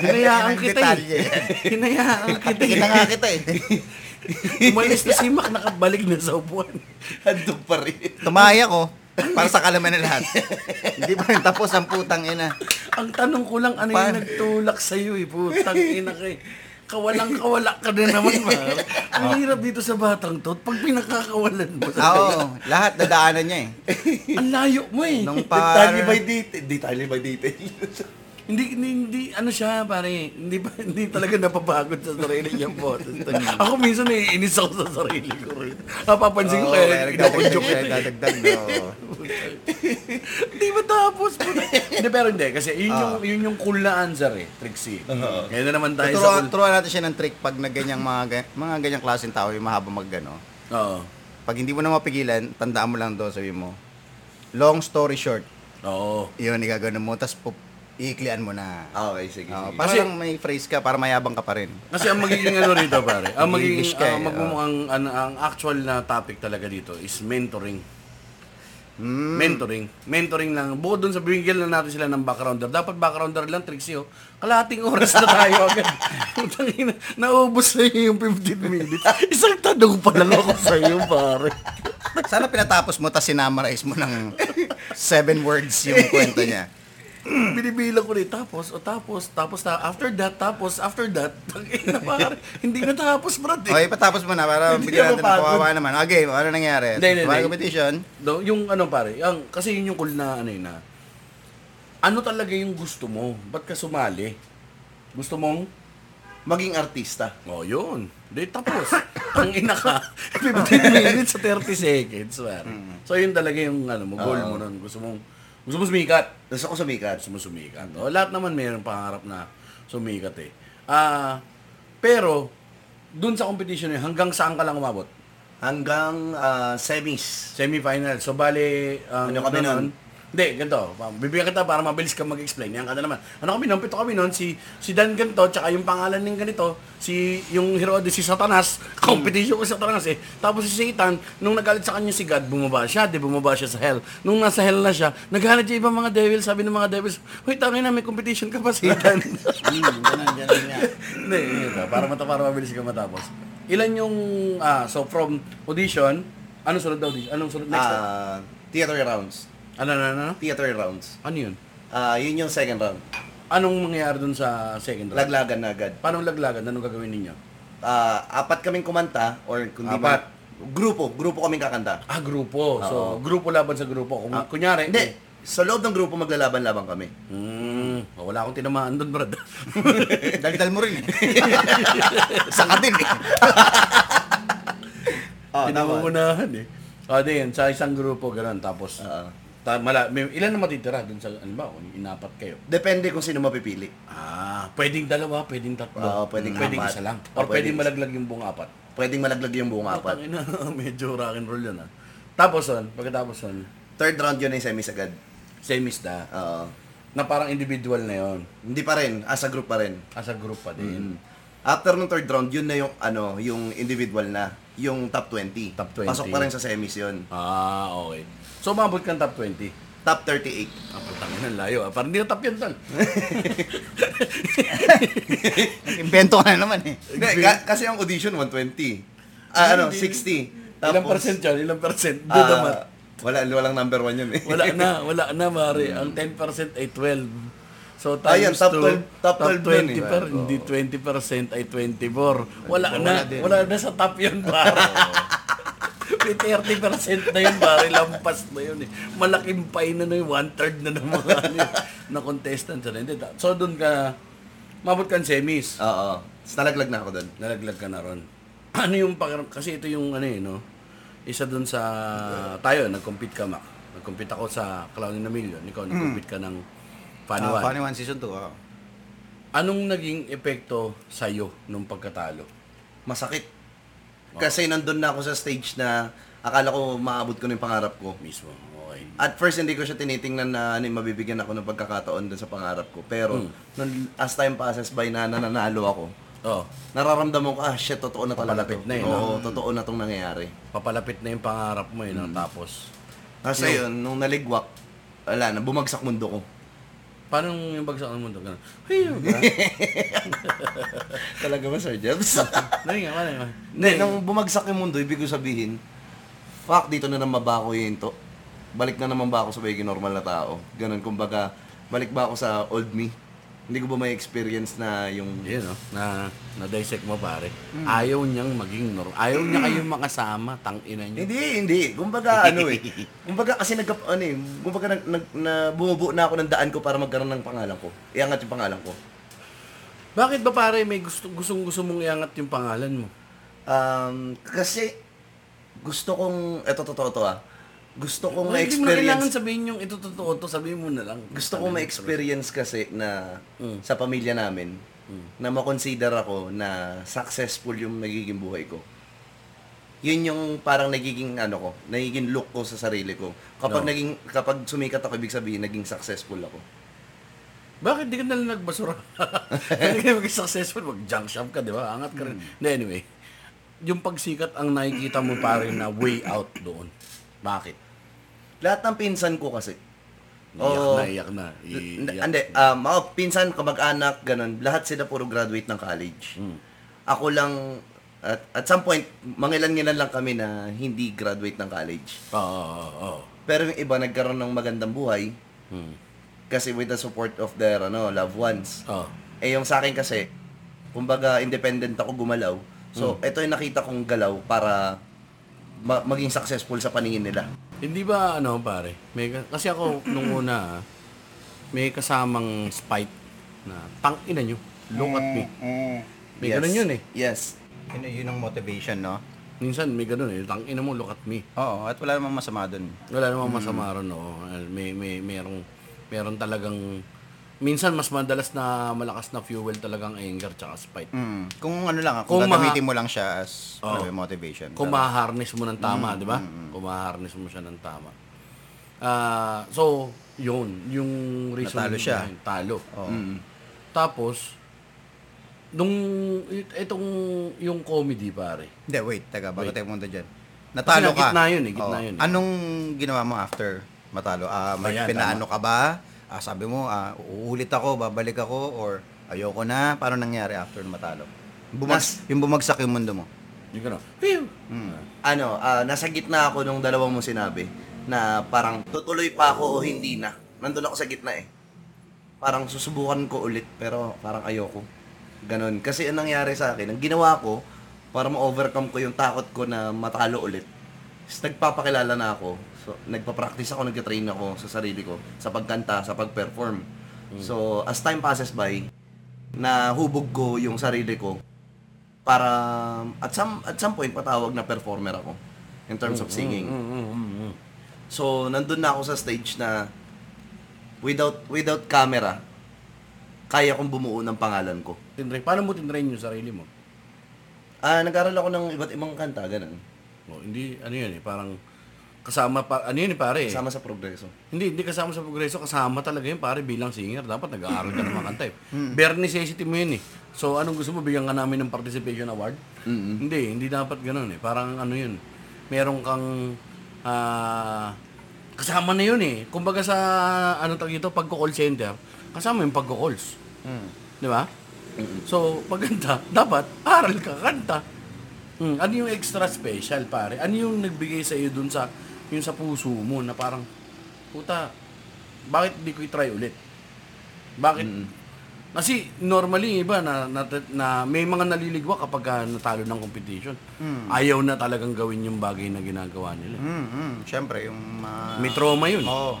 Hinayaan kita eh. Hinayaan kita eh. Hinayaan kita eh. Umalis na si Mac, nakabalik na sa upuan. Handog pa rin. Tumaya ko. Para sa kalaman na lahat. Hindi ba rin tapos ang putang ina? Ang tanong ko lang, ano yung nagtulak sa'yo eh, putang ina kay. Kawalang-kawala ka din naman, ma. Ang hirap dito sa batang to, pag pinakakawalan mo. Oo, lahat dadaanan niya eh. Ang layo mo eh. Par... Detalye by detail. Detalye by detail. Hindi, hindi, ano siya, pare. Hindi, hindi talaga napapagod sa sarili niya po. Ako minsan naiinis ako sa sarili ko rin. Napapansin ko kaya inapunjok niya. Dadagdag na. Di ba tapos? Hindi, pero hindi. Kasi yun yung, yun yung cool na answer eh, Trixie. Uh-huh. Ngayon na naman tayo so, sa... Turuan natin siya ng trick pag na ganyang mga, mga ganyang klaseng tao, yung mahaba mag-gano. Oo. Pag hindi mo na mapigilan, tandaan mo lang doon, sabi mo, long story short. Oo. Yun, igagano mo. Tapos iiklian mo na. Okay, sige, oh, sige. Parang may phrase ka para mayabang ka pa rin. Kasi ang magiging ano rito, pare. Ang magiging, uh, magmumukhang, oh. ang, ang actual na topic talaga dito is mentoring. Mm. Mentoring. Mentoring lang. Bukod dun sa binigyan lang natin sila ng backgrounder. Dapat backgrounder lang, Trixie, oh. Kalating oras na tayo agad. Naubos na yung fifteen minutes. Isang tanong pa lang ako sa'yo, pare. Sana pinatapos mo, tas sinamarize mo ng seven words yung kwento niya. Binibilang ko rin, tapos, o tapos, tapos na, after that, tapos, after that, na para, hindi na tapos, brad eh. Okay, patapos mo na, para bigyan natin ng kawawa naman. Okay, ano nangyari? May competition? No, yung ano pare, ang, kasi yun yung cool na, ano yun na, ano talaga yung gusto mo? Ba't ka sumali? Gusto mong maging artista? O, oh, yun. Di, tapos. Ang ina ka, fifteen minutes sa thirty seconds, pare. So, yun talaga yung, ano mo, goal mo nun. Gusto mong, Gusto mo sumikat? Gusto ko sumikat. Gusto mo sumikat. O, lahat naman mayroong pangarap na sumikat eh. Uh, pero, dun sa competition eh, hanggang saan ka lang umabot? Hanggang uh, semis. Semi-final. So, bali... Um, ano kami nun? Hindi, ganito. Bibigyan kita para mabilis ka mag-explain. Yan ka na naman. Ano kami nun? Pito kami nun. Si, si Dan ganito, tsaka yung pangalan ng ganito, si yung Herode, si Satanas. Competition ko si Satanas eh. Tapos si Satan, nung nagalit sa kanya si God, bumaba siya. Di bumaba siya sa hell. Nung nasa hell na siya, naghanap siya ibang mga devils. Sabi ng mga devils, huy, tangin na, may competition ka pa, Satan. Hindi, para mata, para mabilis ka matapos. Ilan yung, ah, so from audition, anong sunod na audition? Anong sunod next? Uh, theater rounds. Ano, ano, ano? Theater rounds. Ano yun? Ah, uh, yun yung second round. Anong mangyayari dun sa second round? Laglagan na agad. Paano laglagan? Anong gagawin ninyo? Ah, uh, apat kaming kumanta, or kundi apat. Man, grupo, grupo kaming kakanta. Ah, grupo. Uh-oh. So, grupo laban sa grupo. Kung uh, kunyari, hindi. Eh, sa loob ng grupo, maglalaban-laban kami. Hmm. Wala akong tinamaan doon, brad. Daldal mo rin. Saka din eh. Oh, tinamunahan eh. O, din, sa isang grupo, gano'n. Tapos, uh, ta- mala- may, ilan na matitira doon sa, ano ba, inapat kayo? Depende kung sino mapipili. Ah, pwedeng dalawa, pwedeng tatlo. Oo, pwedeng apat. Pwedeng isa lang. O, pwedeng malaglag yung buong apat. Pwedeng malaglag yung buong apat. Medyo rock and roll yun, ha. Tapos, on, pagkatapos, on, third round yun ay semis agad. Semis na? Oo. Na parang individual na yon. Hindi pa rin. As a group pa rin. As a group pa din. Mm. After ng third round, yun na yung, ano, yung individual na. Yung top twenty. Top twenty. Pasok pa rin sa semis yun. Ah, okay. So, umabot kang top twenty? Top thirty-eight. Ah, patangin ang layo. Ah. Parang hindi na top yun, Tal. Invento ka na naman eh. K- kasi ang audition, one twenty. Ah, ano, sixty. Tapos, ilang percent yun? Ilang percent? Doon uh, naman. Wala, walang number one yun eh. Wala na, wala na, Mari. Ang ten percent ay twelve. So, times Ayan, top, two, twelve, top, top twenty, twenty par, oh. Hindi twenty percent ay twenty-four. Wala na, din. Wala na sa top yun, pare. May thirty percent na yun, pare. Lampas na yun eh. Malaking pay na na yun, one-third na ng mga na contestant. So, doon ka, mabot ka ng semis. Oo. Nalaglag na ako doon. Nalaglag ka na ron. Ano yung, kasi ito yung, ano eh, no? Isa doon sa tayo, nag-compete ka, Mac. Nag-compete ako sa Clowning na Million. Ikaw, mm. nag-compete ka ng Funny One. Uh, Funny One Season two, oh. Anong naging epekto sa'yo nung pagkatalo? Masakit. Oh. Kasi nandun na ako sa stage na akala ko maabot ko na yung pangarap ko. Mismo, okay. At first, hindi ko siya tinitingnan na ano, mabibigyan ako ng pagkakataon dun sa pangarap ko. Pero, mm. nung, as time passes by na nananalo ako, Oh. Nararamdaman ko, ah shit, totoo na talaga. Papalapit to. na yun. Oo, mm. totoo na itong nangyayari. Papalapit na yung pangarap mo yun. Mm. Tapos, kasi yun, nung naligwak, wala na, bumagsak mundo ko. Paano yung bagsak ng mundo? Ganun. Hey, talaga ba, Sir Jebs? Nari nga, wala naman. Nung bumagsak yung mundo, ibig ko sabihin, fuck, dito na naman ba ako hinto? Balik na naman ba ako sa bagay normal na tao? Ganun, kumbaga, balik ba ako sa old me? Hindi ko ba may experience na yung... You know, na na-dissect mo, pare. Mm. Ayaw niyang maging normal. Ayaw mm. niya kayong makasama, tangina niyo. Hindi, hindi. Kumbaga, ano eh. Kumbaga, kasi nag... Ano eh. Kumbaga, nag, nag, na, bumubuo na ako ng daan ko para magkaroon ng pangalan ko. Iangat yung pangalan ko. Bakit ba, pare, may gusto, gustong-gusto mong iangat yung pangalan mo? Um, kasi, gusto kong... Eto, totoo to, ah. Gusto kong well, ma-experience. Hindi mo kailangan sabihin yung ito totoo to, sabihin mo na lang. Gusto kong ma-experience kasi na mm. sa pamilya namin mm. na makonsider ako na successful yung nagiging buhay ko. Yun yung parang nagiging ano ko, nagiging look ko sa sarili ko. Kapag no. naging kapag sumikat ako, ibig sabihin naging successful ako. Bakit di ka nalang nagbasura? Hindi ka maging successful, mag-junk shop ka, di ba? Angat ka rin. Mm. Anyway, yung pagsikat ang nakikita mo pa rin na way out doon. Bakit? Lahat ng pinsan ko kasi. Iyak oh, na, iyak na. Hindi, um, oh, pinsan, kamag-anak, ganun. Lahat sila puro graduate ng college. Mm. Ako lang, at, at some point, mangilan-ngilan lang kami na hindi graduate ng college. Oo, oh, oh, oh. Pero yung iba, nagkaroon ng magandang buhay. Mm. Kasi with the support of their ano, loved ones. Oh. Eh, yung sa akin kasi, kumbaga, independent ako gumalaw. So, mm. ito yung nakita kong galaw para ma- maging successful sa paningin nila. Hindi ba ano pare? May, kasi ako nung una may kasamang spite na tang ina nyo. Look at me. May yes. ganun yun eh. Yes. Yun, yun ang motivation, no? Minsan may ganun eh. Tang ina mo, look at me. Oo, at wala namang masama dun. Wala namang mm-hmm. masama ron, no? May, may, merong, meron talagang... Minsan mas madalas na malakas na fuel talagang anger tsaka spite. Mm. Kung ano lang, kung, kung gagamitin ma- mo lang siya as oh, ano, motivation. Kung ma-harness mo ng tama, mm, di ba? Mm, kung ma-harness mo siya ng tama. Uh, so, yun. Yung reason. Natalo siya. Yun, talo. Oh. Mm. Tapos, nung, itong, yung comedy pare. Hindi, wait. Taga, bago wait. tayo punta dyan. Natalo ka. Gitna yun eh, gitna oh. yun eh. Anong ginawa mo after matalo? Uh, Ayan, pinaano tama. ka ba? Ah, sabi mo, ah, uulit ako, babalik ako, or ayoko na. Paano nangyari after matalo? Bumags- Nas- yung bumagsak yung mundo mo. Yung gano'n. Mm. Ano, uh, nasa gitna ako nung dalawang mo sinabi na parang tutuloy pa ako o hindi na. Nandun ako sa gitna eh. Parang susubukan ko ulit, pero parang ayoko. Ganon. Kasi ang nangyari sa akin, ang ginawa ko, para ma-overcome ko yung takot ko na matalo ulit. Tapos nagpapakilala na ako. So, nagpa-practice ako, nagka-train ako sa sarili ko, sa pagkanta, sa pag-perform. Mm. So, as time passes by, nahubog ko yung sarili ko para at some, at some point patawag na performer ako in terms of singing. Mm, mm, mm, mm, mm. So, nandun na ako sa stage na without without camera, kaya kong bumuo ng pangalan ko. Tinrain. Paano mo tinrain yung sarili mo? Ah, nag-aral ako ng iba't ibang kanta, ganun. Oh, hindi, ano yan eh, parang... Kasama pa, ano yun eh pare? Kasama sa progreso. Hindi, hindi kasama sa progreso. Kasama talaga yun pare bilang singer. Dapat nag-aaral ka ng mga kanta eh. Bare necessity mo yun eh. So, anong gusto mo? Bigyan ka namin ng participation award? Mm-hmm. Hindi, hindi dapat ganun eh. Parang ano yun. Meron kang... Uh, kasama na yun eh. Kumbaga sa, ano tawag ito, pagko-call center, kasama yung pagko-calls. Mm. Di ba? Mm-hmm. So, pagkanta, dapat aral ka, kanta. Mm. Ano yung extra special pare? Ano yung nagbigay sa iyo dun sa... Yung sa puso mo na parang, puta, bakit di ko i-try ulit? Bakit? Mm-hmm. Kasi normally iba na, na, na may mga naliligwa kapag natalo ng competition. Mm-hmm. Ayaw na talagang gawin yung bagay na ginagawa nila. Mm-hmm. Siyempre, yung... Uh, may trauma yun. Oo. Oh,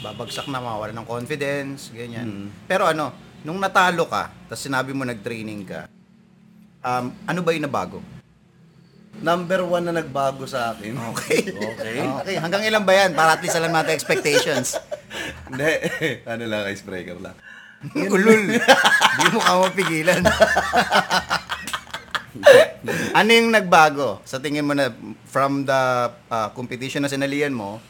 babagsak na, mawala ng confidence, ganyan. Mm-hmm. Pero ano, nung natalo ka, tapos sinabi mo nag-training ka, um, ano ba yung nabago? Number one na nagbago sa akin. Okay. Okay. Okay. Hanggang ilan ba yan? Para at least alam natin expectations. Hindi. Ano lang, icebreaker lang. Gulul. Hindi mo ka mapigilan. Ano yung nagbago? Sa tingin mo na from the uh, competition na sinalian mo,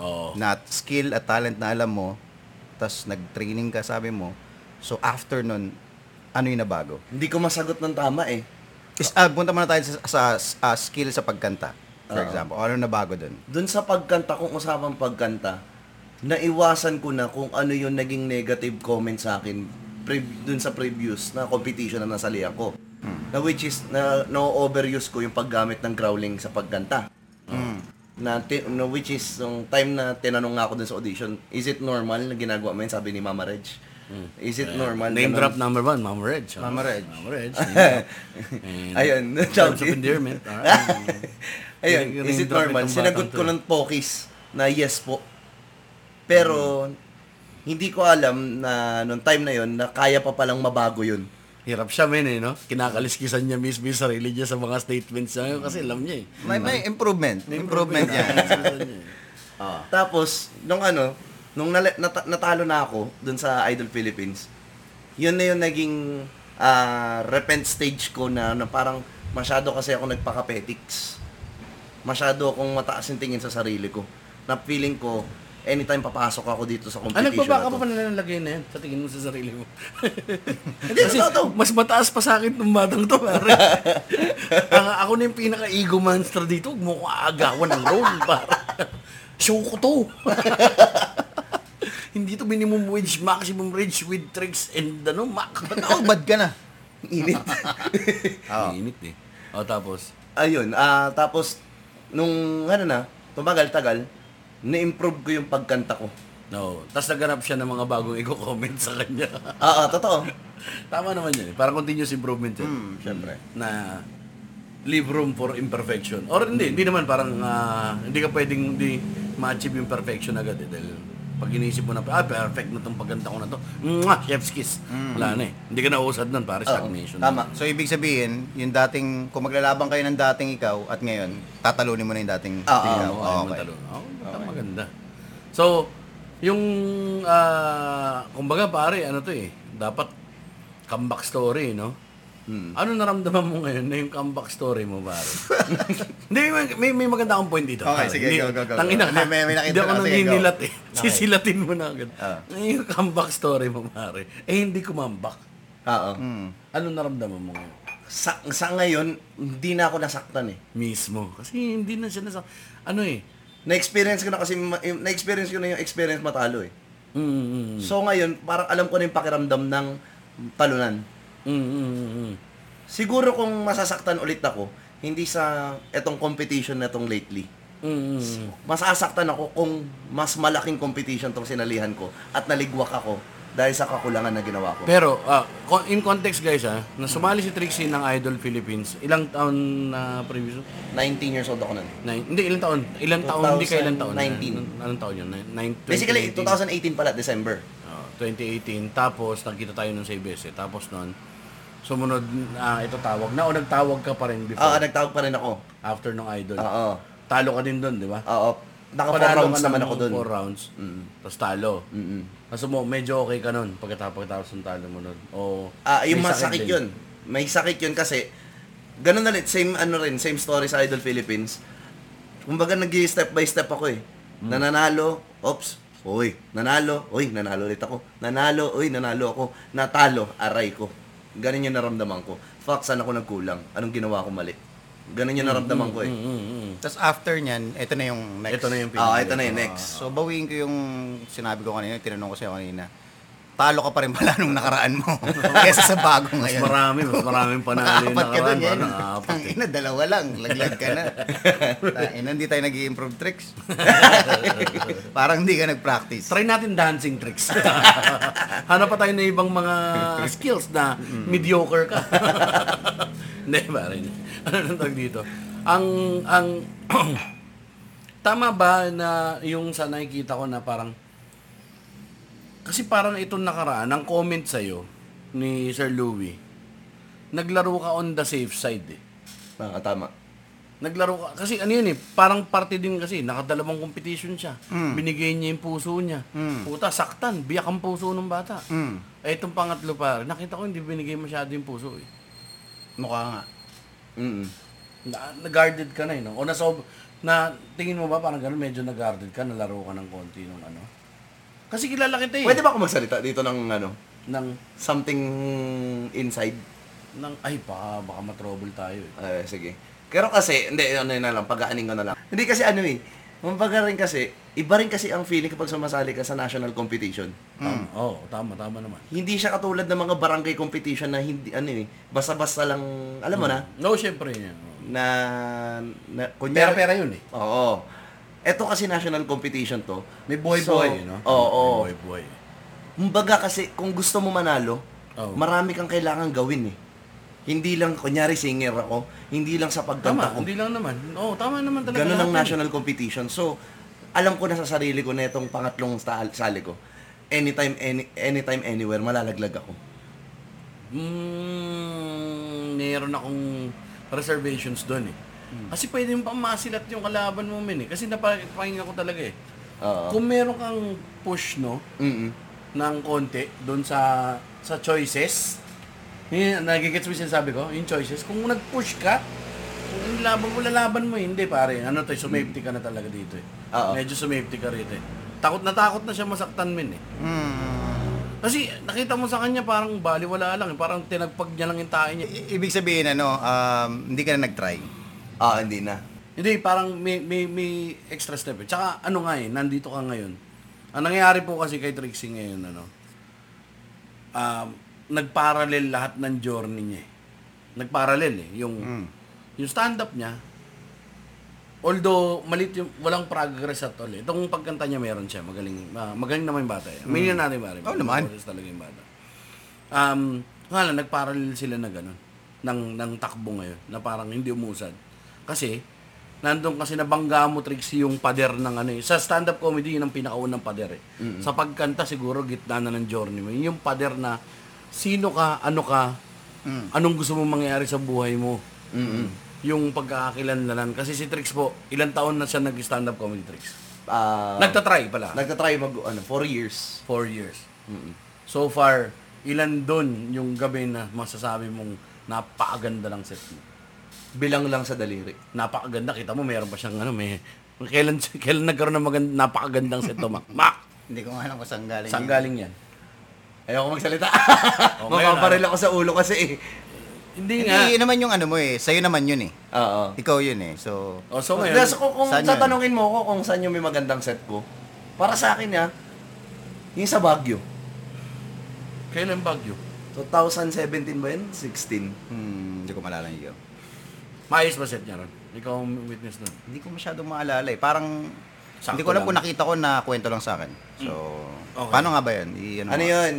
oh. na skill at talent na alam mo, tas nag-training ka, sabi mo, so after nun, ano yung nabago? Hindi ko masagot ng tama eh. Is, uh, punta muna tayo sa, sa uh, skill sa pagkanta. For uh, example, ano nabago dun? Dun sa pagkanta, kung usapang pagkanta, naiwasan ko na kung ano yung naging negative comment sa akin pre- dun sa previous na competition na nasali ako. Hmm. Na which is, na no-overuse ko yung paggamit ng growling sa pagkanta. Hmm. Na, ti- na which is, yung time na tinanong nga ako dun sa audition, is it normal na ginagawa mo yun? Sabi ni Mama Rich. Is it yeah. normal? Name drop number one, Mama Rich. Oh. Mama Rich. Mama Rich. Ayun. Terms of endearment. Ayun. Is it normal? Sinagot ko ng pokis na yes po. Pero, mm-hmm. hindi ko alam na noong time na yon na kaya pa palang mabago yun. Hirap siya men eh, no? Kinakaliskisan niya mismo yung sarili niya sa mga statements niya kasi alam niya eh. May, may improvement. May improvement niya. ah. Tapos, nung ano, nung nala- nat- natalo na ako dun sa Idol Philippines, yun na yung naging uh, repent stage ko na, na parang masyado kasi ako nagpaka-petics. Masyado akong mataas yung tingin sa sarili ko. Na feeling ko, anytime papasok ako dito sa competition. Ano ba, baka pa nalalagay na yan sa tingin mo sa sarili mo? Kasi mas mataas pa sa akin ng batang to. uh, ako na yung pinaka-ego monster dito. Huwag mo ko aagawan ng role para show ko to. Hindi to minimum wage, maximum rage with tricks and ano, mak. Ba't ako, bad ka na? Init. oh. Init eh. O, tapos? Ayun, uh, tapos, nung, ano na, tumagal-tagal, na-improve ko yung pagkanta ko. No. Tapos naganap siya ng mga bagong i-comment sa kanya. Oo, totoo. Tama naman yun. Parang continuous improvement yun. Hmm, siyempre. Na leave room for imperfection. Or hindi, hindi naman parang, uh, hindi ka pwedeng hindi ma-achieve yung perfection agad eh. Dahil, pag iniisip mo na, ah, perfect na itong pagkanta ko na ito, mwah, chef's kiss. Mm. Wala na eh. Hindi ka nauusad nun, pare, stagnation. Oh, tama. Na. So, ibig sabihin, yung dating, kung maglalaban kayo ng dating ikaw at ngayon, tatalunin mo na yung dating oh, ikaw. Oo, oh, okay. Oh, okay. Maganda. So, yung, uh, kumbaga, pare, ano to eh, dapat comeback story, no? Hmm. Ano naramdaman mo ngayon na yung comeback story mo, pare? Hindi, may, may maganda akong point dito. Okay, pare. Sige, go, go, go. Tangina ka. May, may hindi ako naninilat eh. Okay. Sisilatin mo na agad. Uh. Yung comeback story mo, pare. Eh, hindi kumambak. Oo. Hmm. Ano naramdaman mo ngayon? Sa, sa ngayon, hindi na ako nasaktan eh. Mismo. Kasi hindi na siya nasaktan. Ano eh? Na-experience ko na kasi, na-experience ko na yung experience matalo eh. Mm-hmm. So ngayon, parang alam ko na yung pakiramdam ng talunan. Mm, mm, mm. Siguro kung masasaktan ulit ako, hindi sa etong competition na itong lately. Mm, mm. Masasaktan ako kung mas malaking competition itong sinalihan ko at naligwak ako dahil sa kakulangan na ginawa ko. Pero, uh, in context guys ha, na sumali si Trixie ng Idol Philippines, ilang taon na uh, previous? nineteen years old ako nun. Nine, hindi, ilang taon? Ilang taon, hindi ka ilang taon? nineteen. Anong taon yun? twenty eighteen. Basically, twenty eighteen pala, December. twenty eighteen, tapos nagkita tayo nun sa I B S, eh. Tapos nun, sumunod, ah, ito tawag na, o nagtawag ka pa rin before? Oo, nagtawag pa rin ako. After nung Idol. Oo. Talo ka din dun, di ba? Oo. Naka four rounds naman ako dun. Four rounds, mm-hmm. Tapos talo. Mm-hmm. Tapos mo, medyo okay ka nun, pagkatapos ng talo mo nun. O, ah, yung masakit yun. May sakit yun kasi, ganun na rin, same ano rin, same story sa Idol Philippines. Kumbaga, nag-step by step ako eh. Mm. Nananalo, oops. Uy, nanalo, uy, nanalo ulit ako. Nanalo, uy, nanalo ako. Natalo, aray ko. Ganun yung naramdaman ko. Fuck, saan ako nagkulang? Anong ginawa ko mali? Ganun yung naramdaman ko eh. Mm, mm, mm, mm. Tapos after nyan, ito na yung next. Ito na yung pinag- Ah, ito na yung next. So, bawiin ko yung sinabi ko kanina, tinanong ko sa'yo kanina. Talo ka pa rin pala nung nakaraan mo. Kesa sa bago ngayon. Mas marami, mas maraming panalo yung nakaraan. Nakaapat ka dun yan. Tangina, dalawa lang. Laglag ka na. Tangina, hindi tayo nag-i-improve tricks. Parang hindi ka nag-practice. Try natin dancing tricks. Hanap pa tayo na ibang mga skills na mediocre ka. Hindi, parang. Ano nang tag dito? Ang, ang, tama ba na yung sa nakikita ko na parang, kasi parang itong nakaraan, ang comment sa'yo ni Sir Louie, naglaro ka on the safe side eh. Ah, tama. Naglaro ka, kasi ano yun eh, parang party din kasi, nakadalawang competition siya. Mm. Binigay niya yung puso niya. Mm. Puta, saktan, biyak ang puso ng bata. Mm. Eh, itong pangatlo pa, nakita ko hindi binigay masyado yung puso eh. Mukha nga. Mm-mm. Na, na-guarded ka na eh, no? O nasob, na, tingin mo ba parang gano'n, medyo na-guarded ka, nalaro ka ng konti nung ano? Kasi kilala kita eh. Pwede ba ako magsalita dito ng ano? ng something inside ng ay ba baka ma-trouble tayo eh. Ay, sige. Pero kasi hindi ano na lang pag-aanin ko na lang. Hindi kasi ano eh. Mabaga rin kasi, iba rin kasi ang feeling kapag sumasali ka sa national competition. Mm. Oh, tama tama naman. Hindi siya katulad ng mga barangay competition na hindi ano eh, basta-basta lang, alam mo mm. na. No, syempre niya. Na, na kunyari, pera-pera 'yun eh. Oo. Ito kasi national competition to. May boy-boy, so, no? Oo, oo. May boy-boy. Mabaga kasi kung gusto mo manalo, oh. marami kang kailangan gawin eh. Hindi lang, kunyari, singer ako. Hindi lang sa pagkanta tama, ko. Hindi lang naman. Oo, tama naman talaga. Ganun ang national competition. So, alam ko na sa sarili ko na itong pangatlong sali ko. Anytime, any, anytime, anywhere, malalaglag ako. Mm, meron akong reservations doon eh. Hmm. Kasi pwede yung pamasilat yung kalaban mo min eh. Kasi napakinggan ko talaga eh. Uh-huh. Kung meron kang push, no, mm-mm. ng konti doon sa sa choices, eh nagigets mo sinasabi ko, yung choices. Kung nag-push ka, kung laban mo, lalaban mo, hindi pare. Ano to, sumipti ka na talaga dito eh. Uh-oh. Medyo sumipti ka rito eh. Takot na takot na siya masaktan min eh. Mm. Kasi nakita mo sa kanya parang baliwala lang eh. Parang tinagpag niya lang yung tae niya. I- ibig sabihin ano, um, hindi ka na nag-try? Ah, hindi na. Hindi, parang may, may, may extra step eh. Tsaka ano nga eh, nandito ka ngayon. Ang nangyayari po kasi kay Trixie ngayon, ano, um, nagparallel lahat ng journey niya. Nagparallel eh. Yung, mm. yung stand-up niya, although malit yung, walang progress at all eh. Itong pagkanta niya meron siya. Magaling, uh, magaling naman yung bata eh. May mm. natin pare. Oo oh, naman. Magaling talaga yung bata. Um, nga lang, nagparallel sila na gano'n. Nang, nang takbo ngayon. Na parang hindi umusad. Kasi, nandun kasi nabangga mo, Trixie, yung pader ng ano eh. Sa stand-up comedy, yun ang pinakaunang pader eh. Mm-hmm. Sa pagkanta, siguro, gitna na ng journey mo. Yung pader na sino ka, ano ka, mm. anong gusto mong mangyari sa buhay mo. Mm-hmm. Yung pagkakakilanlanan. Kasi si Trix po, ilang taon na siya nag-stand-up comedy, Trix? Uh, nagtatry pala. Nagtatry mag, ano, four years. Four years. Mm-hmm. So far, ilan dun yung gabi na masasabi mong napakaganda ng set mo? Bilang lang sa daliri. Napakaganda. Kita mo, mayroon pa siyang ano, may... Kailan, kailan nagkaroon ng magand- napakagandang set to, Mac? Mac! Hindi ko nga alam kung saan galing. Saan galing yan? Ayoko magsalita. Okay, makaparil ako sa ulo kasi eh. Hindi nga. Hindi naman yung ano mo eh. Sa'yo naman yun eh. Oo. Ikaw yun eh. So, oh, so ngayon, so, kung, kung tatanungin mo ko kung saan yung may magandang set ko, para sa akin ha, yung sa Baguio. Kailan Baguio? twenty seventeen ba yun? sixteen. Hmm, hindi ko malalang yun. Maayos ba set niya ron? Ikaw ang witness nun? Hindi ko masyadong maalala eh. Parang... Sakto hindi ko alam lang. Kung nakita ko na kwento lang sa akin. So, okay. Paano nga ba yun? I, ano ano ba? Yun?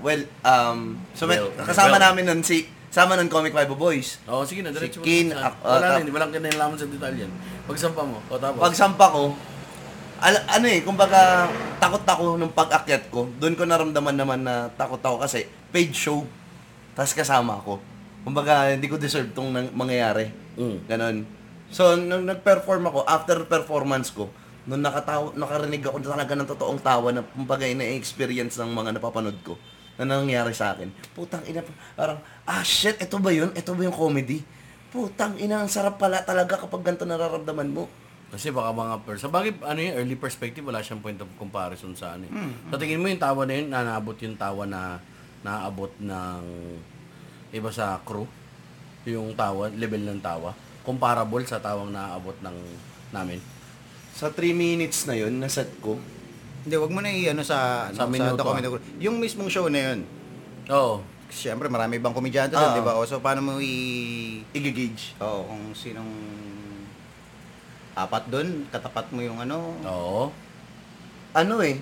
Well, um, so well, kasama well. namin nun si, sama nun Comic Vibe Boys. Oo, oh, sige na. Si Kin. Uh, wala uh, na, hindi walang kinalaman sa detalye yan. Pagsampa mo, o tapos? Pagsampa ko, al- ano eh, kumbaga, takot ako nung pag-akyat ko. Doon ko naramdaman naman na takot ako kasi paid show. Tapos kasama ako. Kumbaga, hindi ko deserve tong nang- mangyayari. Mm. Ganon. So, nung nag-perform ako, after performance ko, nung nakatawa, nakarinig ako talaga ng totoong tawa na kumbaga na-experience ng mga napapanood ko na nangyari sa akin. Putang ina, parang, ah shit, ito ba yun? Ito ba yung comedy? Putang ina, ang sarap pala talaga kapag ganito nararamdaman mo. Kasi baka mga person, bagay, ano yung early perspective, wala siyang point of comparison sa ano. Mm-hmm. Sa tingin mo yung tawa na yun, naabot yung tawa na naabot ng iba sa crew, yung tawa, level ng tawa, comparable sa tawang naabot ng namin. Sa three minutes na yun, na-set ko. Hindi, wag mo na i-ano sa... Sa, ano, sa documentary. Yung mismong show na yun. Oo. Siyempre, marami ibang komedyante doon, di ba? O, so, paano mo i... I-gauge. Oo, kung sinong... Apat doon, katapat mo yung ano. Oo. Ano eh.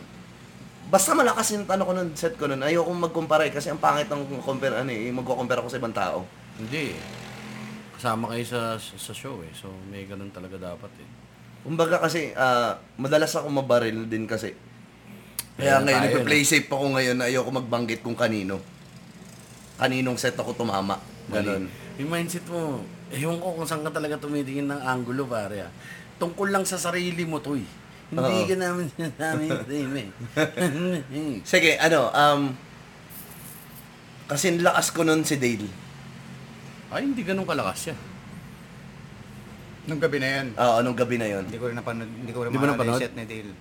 Basta malakas yung ano ko nun, set ko nun. Ayokong mag-compare kasi ang pangit ng compare, ano eh, mag-compare ako sa ibang tao. Hindi. Kasama kayo sa, sa show eh. So, may ganun talaga dapat eh. Kumbaga kasi, uh, madalas ako mabaril din kasi. Kaya ngayon, nagpa-play safe ako ngayon na ayoko magbanggit kung kanino. Kaninong set ako tumama. Ganun. Yung mindset mo, ewan ko kung saan ka talaga tumitingin ng angulo, pare. Tungkol lang sa sarili mo to eh. Hindi ka namin sinasabi. Sige, ano, um, kasi lakas ko nun si Dale. Ay, hindi ganun kalakas siya. Nung gabi na yan. Oo, nung gabi na yun. Hindi ko rin napanood. Hindi ko rin maalala yung set ni Dale.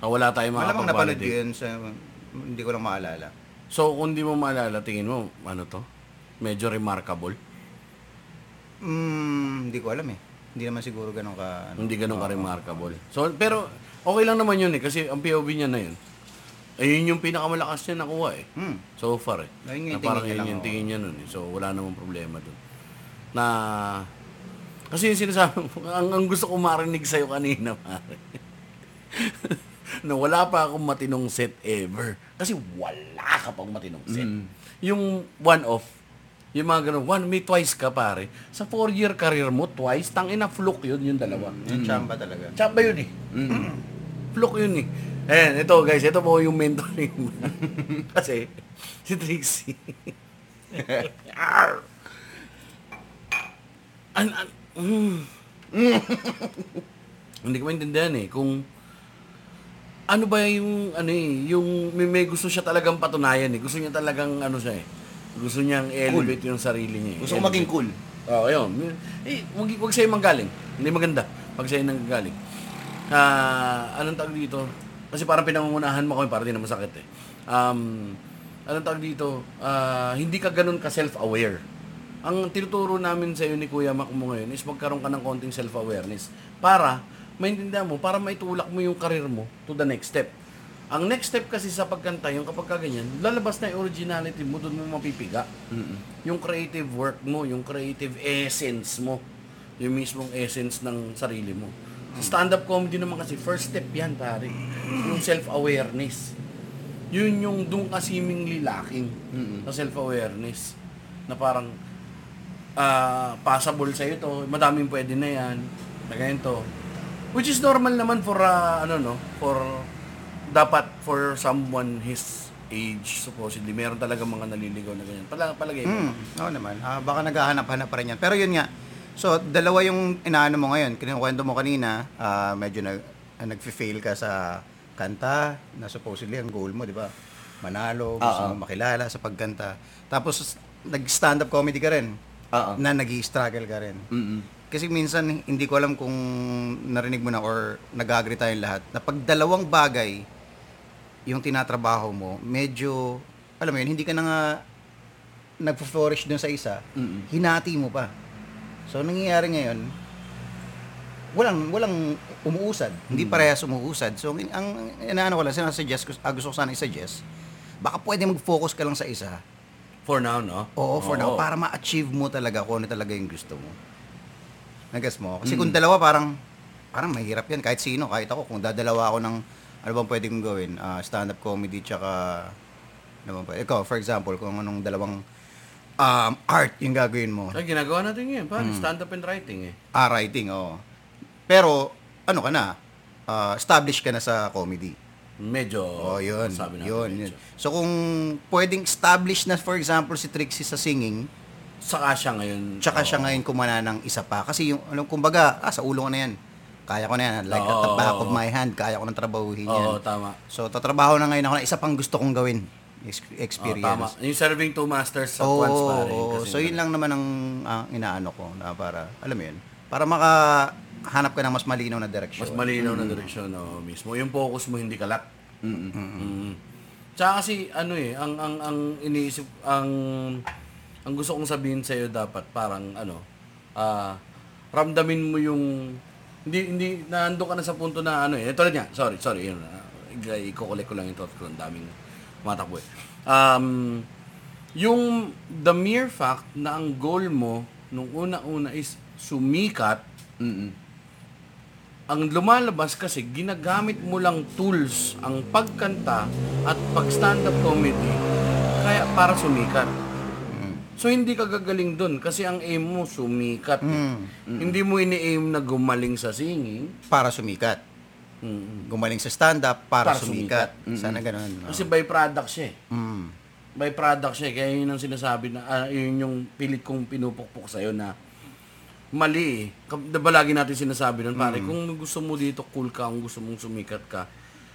Ah, wala tayong makapag-validate. Malamang napanood yun. Sa, hindi ko lang maalala. So, kung di mo maalala, tingin mo, ano to? Medyo remarkable? Hmm, hindi ko alam eh. Hindi naman siguro ganun ka... Ano, hindi ganun ka remarkable. So, pero, okay lang naman yun eh. Kasi ang P O V niya na yun. Ayun yung pinakamalakas niya nakuha eh. Hmm. So far eh. Na parang yun yung tingin niya nun eh. So, wala namang problema dun. Na... Kasi yung sinasabi mo, ang, ang gusto ko marinig sa'yo kanina, pare. No, wala pa akong matinong set ever. Kasi wala ka pang matinong set. Mm. Yung one-off, yung mga ganun, one, may twice ka, pare. Sa four-year career mo, twice, tangina, fluke yun, yung dalawa. Mm. Yung chamba talaga. Chamba yun eh. Mm. Fluke yun eh. Ayan, ito guys, ito po yung mentoring mo. Kasi, si Trixie. an, an, Mm. Hindi ko maintindihan eh kung ano ba yung ano eh, yung may, may gusto siya talagang patunayan eh. Gusto niya talagang ano siya eh. Gusto niyang elevate cool. Yung sarili niya. Eh. Gusto elevate. Maging cool. Oh, ayun. Eh, wag wag sa'yo manggaling. Hindi maganda pag sa'yo nanggaling. Ah, uh, anong tawag dito? Kasi parang pinangungunahan mo kami para din na masakit eh. Um, anong tawag dito? Uh, hindi ka ganun ka self-aware. Ang tinuturo namin sa iyo ni Kuya Mac mo ngayon is magkaroon ka ng konting self-awareness para maintindihan mo, para maitulak mo yung karir mo to the next step. Ang next step kasi sa pagkanta, yung kapag kaganyan, lalabas na yung originality mo, doon mo mapipiga. Mm-hmm. Yung creative work mo, yung creative essence mo, yung mismong essence ng sarili mo. Sa stand-up comedy naman kasi, first step yan, pare. Yung self-awareness. Yun yung doon ka seemingly lacking mm-hmm. sa self-awareness. Na parang, Uh, passable sa'yo to, madaming pwede na yan, na ganito. Which is normal naman for, uh, ano no, for, dapat for someone his age, supposedly. Meron talaga mga naliligaw na ganyan. Pala, palagay mo. Mm, oo naman. Uh, baka naghahanap-hanap pa rin yan. Pero yun nga, so, dalawa yung inaano mo ngayon. Kinukwento mo kanina, uh, medyo nag, uh, nag-fail ka sa kanta, na supposedly ang goal mo, di ba? Manalo, gusto uh-huh. mo makilala sa pagkanta. Tapos, nag-stand-up comedy ka rin. Uh-huh. Na nag-i-struggle ka rin. Mm-hmm. Kasi minsan, hindi ko alam kung narinig mo na or nag-agree tayong lahat, na pag dalawang bagay yung tinatrabaho mo, medyo, alam mo yun, hindi ka na nga nag-flourish dun sa isa, mm-hmm. hinati mo pa. So, nangyayari ngayon, walang, walang umuusad. Mm-hmm. Hindi parehas umuusad. So, ang inaano ko lang, sinasuggest ko, ah, gusto ko sana i-suggest, baka pwede mag-focus ka lang sa isa. For now, no? Oo, for Oo. now. Para ma-achieve mo talaga kung ano talaga yung gusto mo. Nag-guess mo? Kasi mm. kung dalawa, parang, parang mahirap yan. Kahit sino, kahit ako. Kung dadalawa ako ng, ano bang pwede kong gawin? Uh, stand-up comedy, tsaka, ano bang pwede? Ikaw, for example, kung anong dalawang um, art yung gagawin mo. Ay, ginagawa natin yun. Parang mm. stand-up and writing eh. Ah, writing, oo. Pero, ano ka na? Uh, established ka na sa comedy. Medyo oh, yun, sabi natin yun, medyo. Yun. So kung pwedeng establish na for example si Trixie sa singing, saka siya ngayon. Tsaka oh. siya ngayon kumana ng isa pa. Kasi yung alam kumbaga, ah, sa ulo ko na yan. Kaya ko na yan. Like oh, at the back oh, of my hand, kaya ko nang trabahuhin oh, yan. Oo, tama. So tatrabaho na ngayon ako na isa pang gusto kong gawin. Experience. Oh, tama. Yung serving two masters at oh, once pa rin. Oh, so yun lang naman ang uh, inaano ko na para, alam mo yun, para maka... hanap ka ng mas malinaw na direksyon. Mas malinaw mm-hmm. na direksyon, oh, mismo. Yung focus mo hindi kalat. Mm-hmm. Mm-hmm. Tsaka kasi, ano eh, ang, ang, ang iniisip, ang, ang gusto kong sabihin sa'yo dapat, parang, ano, ah, uh, ramdamin mo yung, hindi, hindi, naando ka na sa punto na, ano eh, ito lang niya, sorry, sorry, yun, uh, i-collect ko lang yung thought ko, ang daming matakbo eh. Um, yung, the mere fact na ang goal mo, nung una-una is sumikat, mm-hmm. ang lumalabas kasi ginagamit mo lang tools ang pagkanta at pag-stand-up comedy kaya para sumikat. Mm. So hindi ka gagaling doon kasi ang aim mo sumikat. Mm. Mm. Hindi mo ini-aim na gumaling sa singing para sumikat. Mm. Gumaling sa stand-up para, para sumikat. sumikat. Mm-hmm. Sana ganoon. No? Kasi by-product siya. Mm. By-product siya kaya yun ang sinasabi na uh, yun yung pilit kong pinupukpok sa iyo na mali eh. Diba lagi natin sinasabi nun, pare, mm. kung gusto mo dito cool ka, kung gusto mong sumikat ka,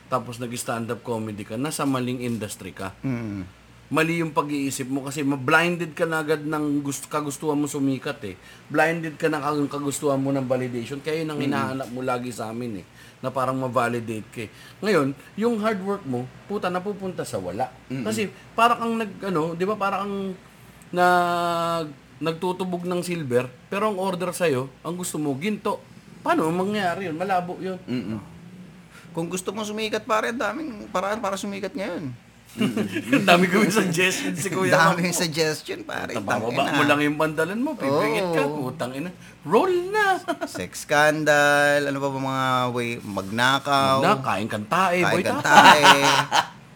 tapos nag-stand-up comedy ka, nasa maling industry ka. Mm. mali yung pag-iisip mo kasi ma-blinded ka na agad ng gusto, kagustuhan mo sumikat eh. Blinded ka na ng kagustuhan mo ng validation. Kaya yun ang hinahanap mo lagi sa amin eh. Na parang ma-validate ka eh. Ngayon, yung hard work mo, puta, napupunta sa wala. Mm-mm. Kasi parang kang nag, ano, di ba parang kang nag, nagtutubog ng silver, pero ang order sa'yo, ang gusto mo, ginto. Paano mangyayari yun? Malabo yun. Mm-mm. Kung gusto mong sumikat pare, daming paraan para sumikat ngayon. Ang dami kong suggestion si Kuya. Daming suggestion pare. Tababa mo lang yung pandalan mo, pipigit ka, putang ina. Roll na. Sex scandal, ano ba ba mga way magnakaw. Na kain kantae, boy kantae.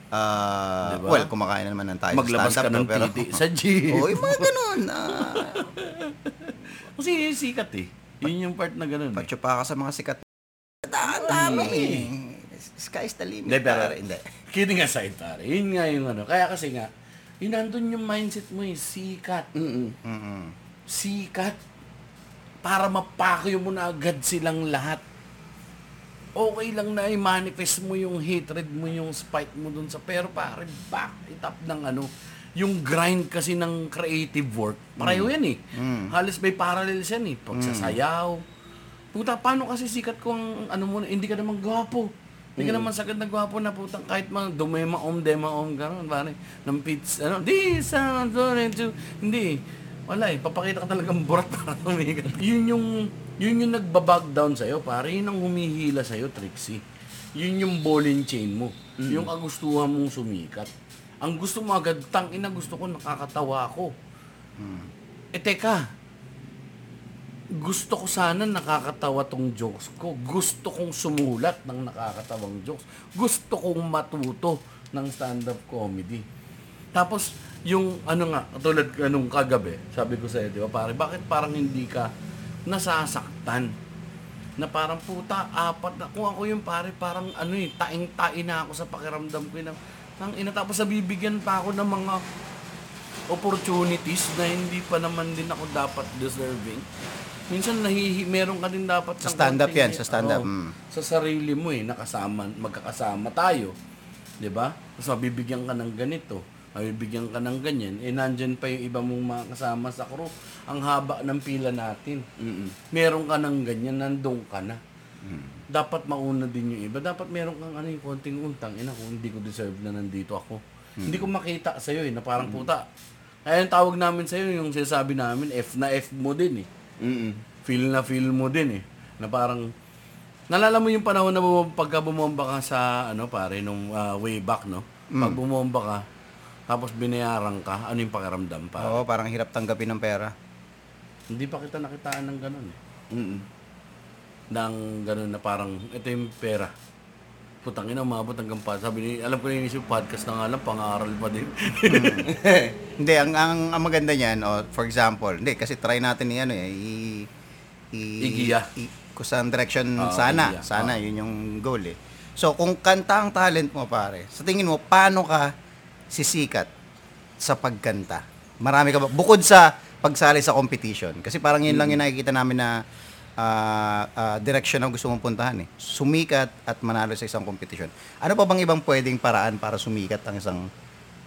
Ah, well, kumakain naman ng tayo. Maglabas ka ng titi sa gym. Oy, mga ganun. Kasi sikat eh. Yun yung part na ganun. Patsupaka sa mga sikat. Tama eh. Sky's the limit. Hindi, pero hindi. Kidding aside, pare. Yun nga yung ano. Kaya kasi nga, yun nandun yung mindset mo eh. Sikat. Mm-mm. Sikat. Para mapakayo mo na agad silang lahat. Okay lang na i-manifest mo yung hatred mo, yung spite mo dun sa... Pero pare, back it up ng ano. Yung grind kasi ng creative work. Pareho mm. yan eh. Mm. Halos may parallels yan eh. Pagsasayaw. Puta, paano kasi sikat kung ano mo, hindi ka naman gwapo. Hindi ka naman sakit nagwapo na putang kahit mga dumema-om, dema-om, gano'n, pare. Ng pizza, ano, di, sa, hindi, wala eh, papakita ka talagang burat para tumigat. Yun yung, yun yung nagbabag down sa'yo, pare, yun ang humihila sa'yo, Trixie. Yun yung ball and chain mo, mm. yung kagustuhan mong sumikat. Ang gusto mo agad, tang ina, gusto ko, nakakatawa ko. Mm. E teka, gusto ko sana nakakatawa tong jokes ko. Gusto kong sumulat ng nakakatawang jokes. Gusto kong matuto ng stand-up comedy. Tapos, yung ano nga, tulad anong kagabi, sabi ko sa'yo, di ba, pare, bakit parang hindi ka nasasaktan? Na parang puta, apat na, kung ako yung pare, parang ano eh, taing-tain na ako sa pakiramdam ko. Nang ina, tapos nabibigyan pa ako ng mga opportunities na hindi pa naman din ako dapat deserving. Minsan nahihi, meron ka din dapat sa stand-up yan, sa stand-up. Oh, sa sarili mo eh, nakasama, magkakasama tayo. Diba? Tapos mabibigyan ka ng ganito, mabibigyan ka ng ganyan, eh nandyan pa yung iba mong mga kasama sa crew. Ang haba ng pila natin. Mm-mm. Meron ka ng ganyan, nandun ka na. Mm. Dapat mauna din yung iba. Dapat meron kang ano, yung konting untang, ina ko, hindi ko deserve na nandito ako. Mm. Hindi ko makita sa'yo eh, na parang mm. puta. Kaya yung tawag namin sa'yo, yung sinasabi namin, F na F mo din eh. Mm-mm. Feel na feel mo din eh. Na parang nalala mo yung panahon na bum- pagka bumomba ka sa ano pare nung uh, way back no. Mm. Pag bumomba ka tapos binayaran ka, ano yung pakiramdam pa? Oo, parang hirap tanggapin ng pera. Hindi pa kita nakitaan ng ganun eh. Mm. Nang ganun na parang ito yung pera. Putang ina, umabot hanggang pa. Sabi ni, alam ko na yung podcast na nga lang, pang-aaral pa din. Hindi, ang, ang, ang maganda niyan, oh, for example, hindi, kasi try natin yan, eh, i, i, igiya. I, kusang direction oh, sana. Igiya. Sana, oh. Yun yung goal eh. So, kung kanta ang talent mo, pare, sa tingin mo, paano ka sisikat sa pagkanta? Marami ka ba? Bukod sa pagsali sa competition. Kasi parang yun hmm. lang yung nakikita namin na Uh, uh, direction na gusto mong puntahan eh. Sumikat at manalo sa isang competition. Ano pa bang ibang pwedeng paraan para sumikat ang isang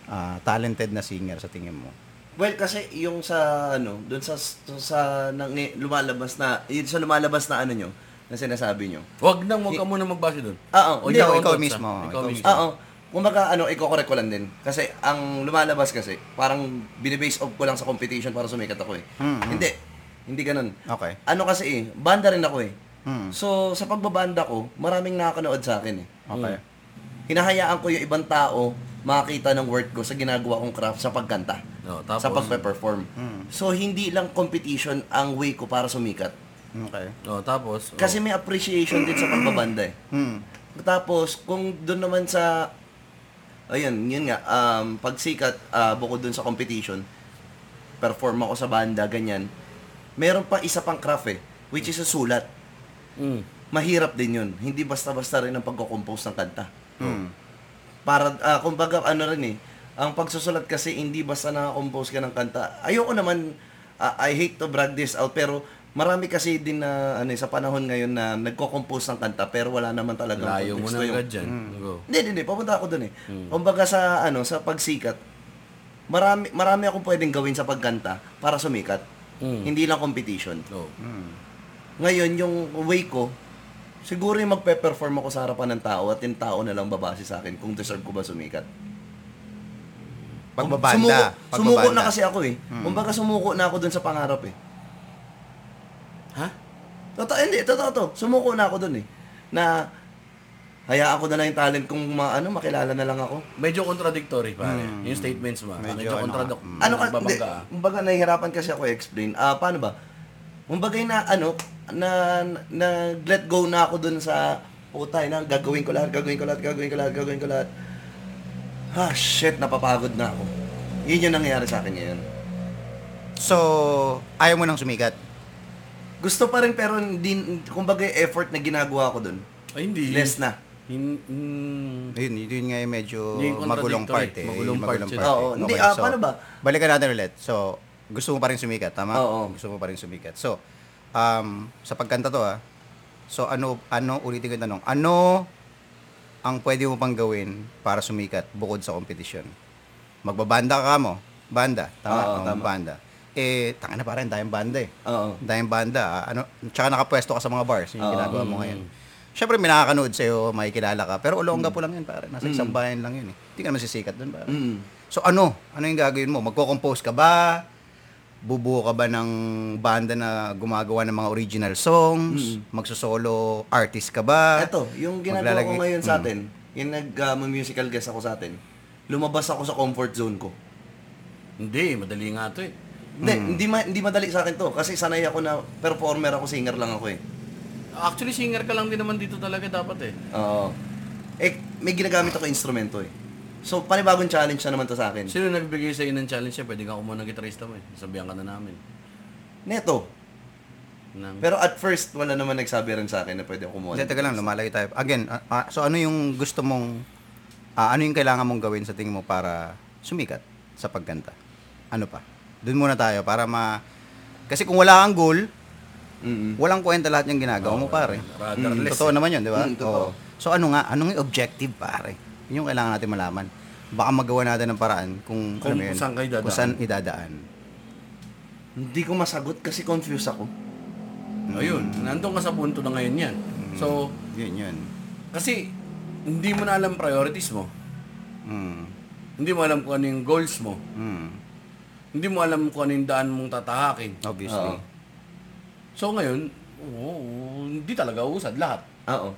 uh, talented na singer sa tingin mo? Well, kasi yung sa ano, doon sa sa nang lumalabas na, yun sa lumalabas na ano nyo, na sinasabi nyo. Wag nang wag ka muna magbasa doon. Oo, hindi, ikaw, ikaw mismo. Ikaw mismo. Oo. Kumbaga ano, iko-correct ko lang din. Kasi ang lumalabas kasi, parang binibase off ko lang sa competition para sumikat ako eh. Mm-hmm. Hindi. Hindi ganun. Okay. Ano kasi eh, banda rin ako eh. Hmm. So, sa pagbabanda ko, maraming nakakanood sa akin eh. Okay. Hmm. Hinahayaan ko yung ibang tao makita ng work ko sa ginagawa kong craft sa pagkanta. No, tapos, sa pagpe-perform. Hmm. So, hindi lang competition ang way ko para sumikat. Okay. No, tapos... Oh. Kasi may appreciation din sa pagbabanda eh. Hmm. Tapos, kung doon naman sa... Ayun, yun nga. Um, pagsikat, uh, bukod doon sa competition, perform ako sa banda, ganyan. Meron pa isa pang craft eh, which is sulat. Mm. Mahirap din yun. Hindi basta-basta rin ang pagko-compose ng kanta. Mm. Para, uh, kumbaga, ano rin eh, ang pagsusulat kasi hindi basta nakakompose ka ng kanta. Ayoko naman, uh, I hate to brag this out, pero marami kasi din na, ano sa panahon ngayon na nagko-compose ng kanta, pero wala naman talagang context. Layo mo na agad dyan. Hindi, hindi, papunta ako dun eh. Mm. Kumbaga sa, ano, sa pagsikat, marami marami akong pwedeng gawin sa pagkanta para sumikat. Mm. Hindi lang competition. Oh. Mm. Ngayon, yung way ko, siguro yung magpe-perform ako sa harapan ng tao at yung tao na lang babase sa akin kung deserve ko ba sumikat. Pagbabanda. Sumuko, Pagbabanda. sumuko na kasi ako eh. Mm. Kumbaga sumuko na ako dun sa pangarap eh. Ha? Totoo, hindi. Totoo to. Sumuko na ako dun eh. Na... Hayaan ko na lang yung talent kung ma, ano, makilala na lang ako. Medyo contradictory, pare. Mm. Yung statements mo. Medyo, medyo contradictory. Ano, ano ka, hindi. Kumbaga, nahihirapan kasi ako explain. Ah, uh, paano ba? Kumbaga, na, ano, na, na, let go na ako dun sa utay na gagawin ko lahat, gagawin ko lahat, gagawin ko lahat, gagawin ko lahat. Ah, shit, napapagod na ako. Yun yung nangyayari sa akin ngayon. So, ayaw mo nang sumikat? Gusto pa rin, pero hindi, kumbaga, effort na ginagawa ko dun. Ay, hindi. Less na. In, in, yun, yun nga yung medyo yung magulong part eh. Magulong part. Magulong part, part, part, part eh. Hindi, okay, uh, so, paano ba? Balikan natin ulit. So, gusto mo pa rin sumikat, tama? Oo. Gusto mo pa rin sumikat. So, um, sa pagkanta to ah, so ano, ano, ulitin ko yung tanong, ano ang pwede mo pang gawin para sumikat bukod sa competition? Magbabanda ka mo? Banda, tama? Oo, tama. Banda. Eh, tanga na parang dahil banda eh. Oo. Dahil banda, ano, tsaka nakapwesto ka sa mga bars, yung ginagawa mo ngayon. Siyempre, may nakakanood sa'yo, makikilala ka. Pero Olongapo mm. lang yun, pare. Nasa isang mm. bayan lang yun eh. Hindi ka naman sisikat doon, pare. Mm. So, ano? Ano yung gagawin mo? Magko-compose ka ba? Bubuo ka ba ng banda na gumagawa ng mga original songs? Mm. Magsusolo artist ka ba? Eto, yung ginagawa Maglalagi... ko ngayon sa atin, mm. yung nag-musical uh, guest ako sa atin, lumabas ako sa comfort zone ko. Hindi, madali nga ito eh. Hindi, mm. hindi, ma- hindi madali sa akin to. Kasi sanay ako na performer ako, singer lang ako eh. Actually, singer ka lang din naman dito talaga dapat eh. Oo. Eh, may ginagamit ako instrumento eh. So, panibagong challenge na naman to sa akin. Sino nagbigay sa'yo ng challenge siya? Pwede ka kumuha ng gitarista mo eh. Sabihan ka na namin. Neto. Namin. Pero at first, wala naman nagsabi rin sa akin na pwede kumuha. Teka lang, lumalaki tayo. Again, uh, uh, so ano yung gusto mong, uh, ano yung kailangan mong gawin sa tingin mo para sumikat sa pagkanta? Ano pa? Doon muna tayo para ma... Kasi kung wala kang goal, Mm-hmm. walang kwenta lahat yung ginagawa oh, mo, pare. Mm-hmm. Totoo naman yun, di ba? Mm, totoo. So, ano nga? Anong yung objective, pare? Yun yung kailangan natin malaman. Baka magawa natin ng paraan kung, kung, ano kung saan kayo dadaan. Saan idadaan. Hindi ko masagot kasi confused ako. Mm-hmm. Ayun. Nandun ka sa punto na ngayon yan. Mm-hmm. So, yun, yun. Kasi, hindi mo na alam priorities mo. Mm-hmm. Hindi mo alam kung ano yung goals mo. Mm-hmm. Hindi mo alam kung ano yung daan mong tatahakin. Obviously. Uh-oh. So ngayon, oh, hindi talaga usad lahat. Oo.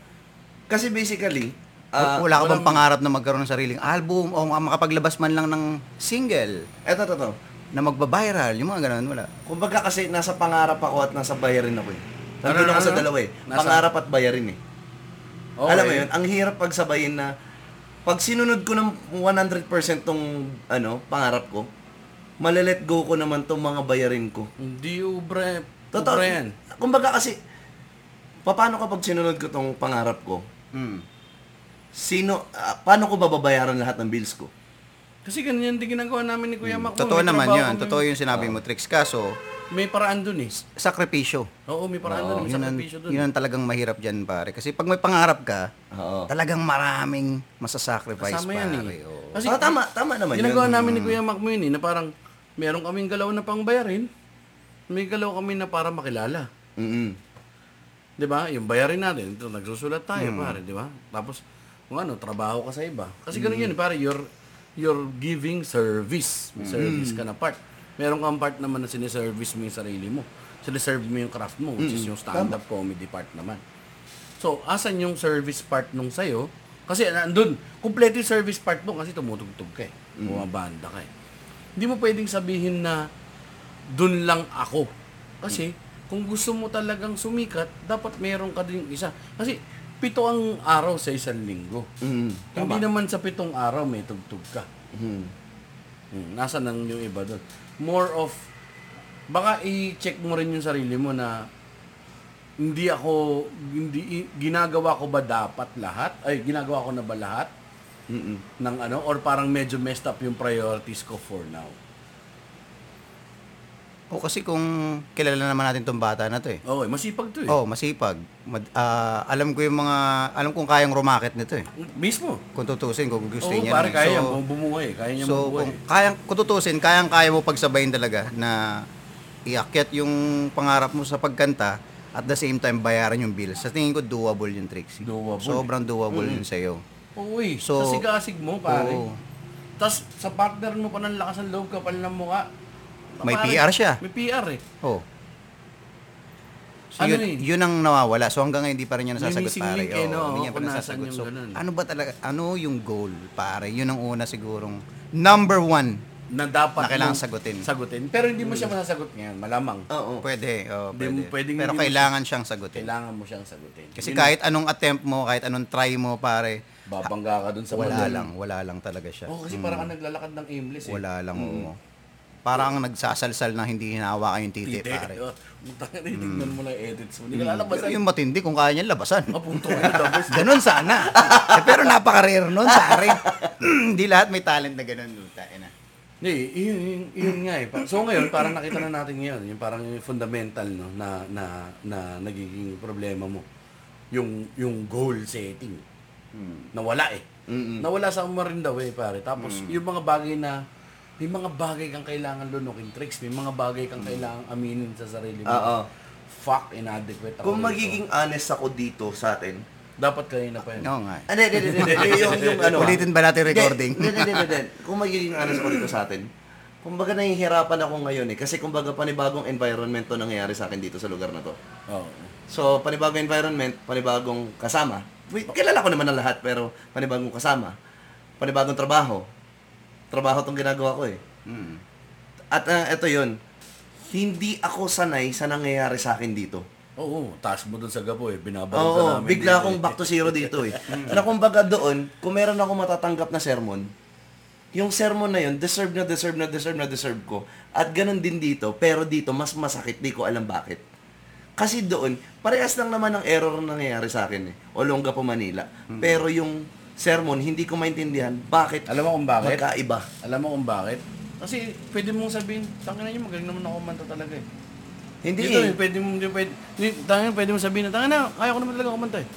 Kasi basically, uh, wala ka bang pangarap na magkaroon ng sariling album o makapaglabas man lang ng single? Eto, eto, eto. Na magba-viral, yung mga ganun, wala. Kumbaga kasi nasa pangarap ako at nasa bayarin ako eh. Nandun ano, ako ano, sa dalawa eh. Nasa... Pangarap at bayarin eh. Okay. Alam mo yun, ang hirap pagsabayin na pag sinunod ko ng one hundred percent tong ano, pangarap ko, mali-let go ko naman tong mga bayarin ko. Hindi ubre. Totoo yan. Kumbaga kasi, paano kapag sinunod ko tong pangarap ko? Mm. Sino, uh, paano ko bababayaran lahat ng bills ko? Kasi ganyan din ginagawa namin ni Kuya mm. Mac. Totoo may naman yun. Kami. Totoo yung sinabi oh. mo, Trix. Kaso, may paraan dun eh. Sakripisyo. Oo, may paraan oh. dun. May sakripisyo dun. Yun ang talagang mahirap dyan, pare. Kasi pag may pangarap ka, oh. talagang maraming masasacrifice, kasama pare. Yan, eh. oh. Kasi, oh, tama, tama naman yun. Ginagawa namin mm. ni Kuya Mac mo yun eh, na parang, meron kaming galaw na pang bayarin. May galaw kami na para makilala. Mm-hmm. Di ba? Yung bayarin natin, ito, nagsusulat tayo, mm. pare, di ba? Tapos, kung ano, trabaho ka sa iba. Kasi mm. ganun yun, pare, you're, you're giving service. May service mm. ka na part. Meron kang part naman na siniservice mo yung sarili mo. Siniserve mo yung craft mo, which mm. is yung stand-up Tama. comedy part naman. So, asan yung service part nung sa'yo? Kasi, andun, complete yung service part mo kasi tumutugtog ka eh. Mm. Bumabanda ka eh. Hindi mo pwedeng sabihin na dun lang ako. Kasi, kung gusto mo talagang sumikat, dapat meron ka din isa. Kasi, pito ang araw sa isang linggo. Mm-hmm. Hindi naman sa pitong araw may tugtog ka. Mm-hmm. Hmm, nasa nang yung iba dun. More of, baka i-check mo rin yung sarili mo na hindi ako, hindi, ginagawa ko ba dapat lahat? Ay, ginagawa ko na ba lahat? Mm-hmm. Ng ano? Or parang medyo messed up yung priorities ko for now. O kasi kung kilala naman natin tong bata na to eh. Oo, oh, masipag to eh. Oo, oh, masipag. Mad- uh, alam ko yung mga, alam kong kayang rumakit nito eh. Mismo. Kung tutusin, kung gusto oh, niya. Oo, parang kaya niya so, bumuhay eh. Kaya niya so, bumuhay. So, kung, kayang, kung tutusin, kayang-kaya mo pagsabayin talaga na iakyat yung pangarap mo sa pagkanta at the same time bayaran yung bills. Sa tingin ko, doable yung Trixie. Doable. Sobrang doable mm. yun sa'yo. Oo eh. So, sa sigasig mo, pare. Oh. Tapos, sa partner mo pa ng lakas ng loob, kapal ng mukha. May pare, P R siya. May P R eh. Oo. Oh. So ano yun, eh? Yun ang nawawala. So hanggang ngayon, hindi pa rin niya nasasagot, pare. Oo, eh, no? Hindi niya pa nasasagot. So, ano ba talaga, ano yung goal, pare? Yun ang una sigurong number one na dapat na kailangan sagutin. sagutin. Pero hindi mo siya masasagot ngayon, malamang. Oo, oh, oh. Pwede. Oh, pwede. pwede. Pero kailangan siyang sagutin. Kailangan mo siyang sagutin. Kasi yun, kahit anong attempt mo, kahit anong try mo, pare, babangga ka dun sa wala mga lang. Wala lang talaga siya. Oo, oh, kasi mm. parang naglalakad ng aimless eh. Wala lang, mm. oo. Parang nagsasalsal na hindi hinahawakan yung titi, titi pare. Muntang titignan mo lang edits mo. Hindi ka lalabasan. Pero yung matindi kung kaya niya labasan. Mapunto kayo tapos. Ganun sana. eh, pero napaka-rare nun, sari. Hindi lahat may talent na ganun. Tain na. Hindi, yun, yun, yun nga eh. So ngayon, parang nakita na natin ngayon. Yung parang yung fundamental no, na, na, na nagiging problema mo. Yung, yung goal setting. Hmm. Nawala eh. Mm-mm. Nawala sa Marindaw eh, pare. Tapos mm. yung mga bagay na may mga bagay kang kailangan lunukin, Tricks. May mga bagay kang kailangan aminin sa sarili mo. Uh-oh. Fuck, inadequate ako. Kung dito. Magiging honest ako dito sa atin, dapat kanina pa yun. Oo nga. Ano, ano, ano, ano. Ulitin ba natin recording? Hindi, hindi, hindi. Kung magiging honest ako dito sa atin, kumbaga nahihirapan ako ngayon eh. Kasi kumbaga panibagong environment to nangyayari sa akin dito sa lugar na to. Oo. Oh. So, panibagong environment, panibagong kasama. Wait, kilala ko naman ang lahat, pero panibagong kasama. Panibagong trabaho. Trabaho itong ginagawa ko eh. Mm. At uh, ito yun, hindi ako sanay sa nangyayari sa akin dito. Oo, task mo dun sa Gapo eh. Binabalot na namin. Oo, bigla akong back to zero dito eh. Na kumbaga doon, kung meron ako matatanggap na sermon, yung sermon na yun, deserve na, deserve na, deserve na, deserve ko. At ganun din dito, pero dito, mas masakit. Di ko alam bakit. Kasi doon, parehas lang naman ang error na nangyayari sa akin eh. Olongapo, Manila. Mm-hmm. Pero yung sermon, hindi ko maintindihan bakit. Alam mo kung bakit? Magkaiba. Alam mo kung bakit? Kasi pwede mong sabihin, tanginan niyo, magaling naman ako kumanta talaga eh. Hindi dito, eh. Pwede mong, pwede, tanginan, pwede mong sabihin, tanginan, kaya ko naman talaga kumanta eh.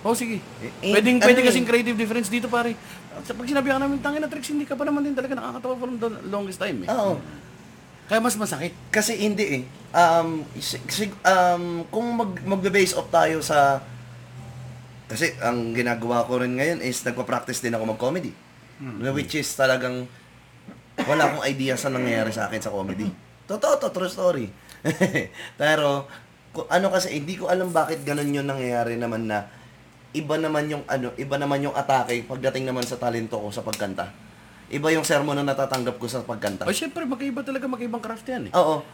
Oo, sige. Eh, pwedeng, eh, pwede kasing creative difference dito, pare. Pag sinabi ka namin, tanginan, Tricks, hindi ka pa naman din talaga nakakatawa for the longest time eh. Oo. Kaya mas masakit. Kasi hindi eh. Um, sig- um, kung mag- magbe-base off tayo sa... Kasi ang ginagawa ko rin ngayon is nagpa-practice din ako mag-comedy. Mm-hmm. Which is talagang wala akong idea sa nangyayari sa akin sa comedy. Totoo to, true story. Pero ano kasi hindi ko alam bakit ganun yung nangyayari naman na iba naman yung ano, iba naman yung atake pagdating naman sa talento ko sa pagkanta. Iba yung sermon na natatanggap ko sa pagkanta. Oh, syempre magkaiba talaga, magkaibang craft yan eh. Oo.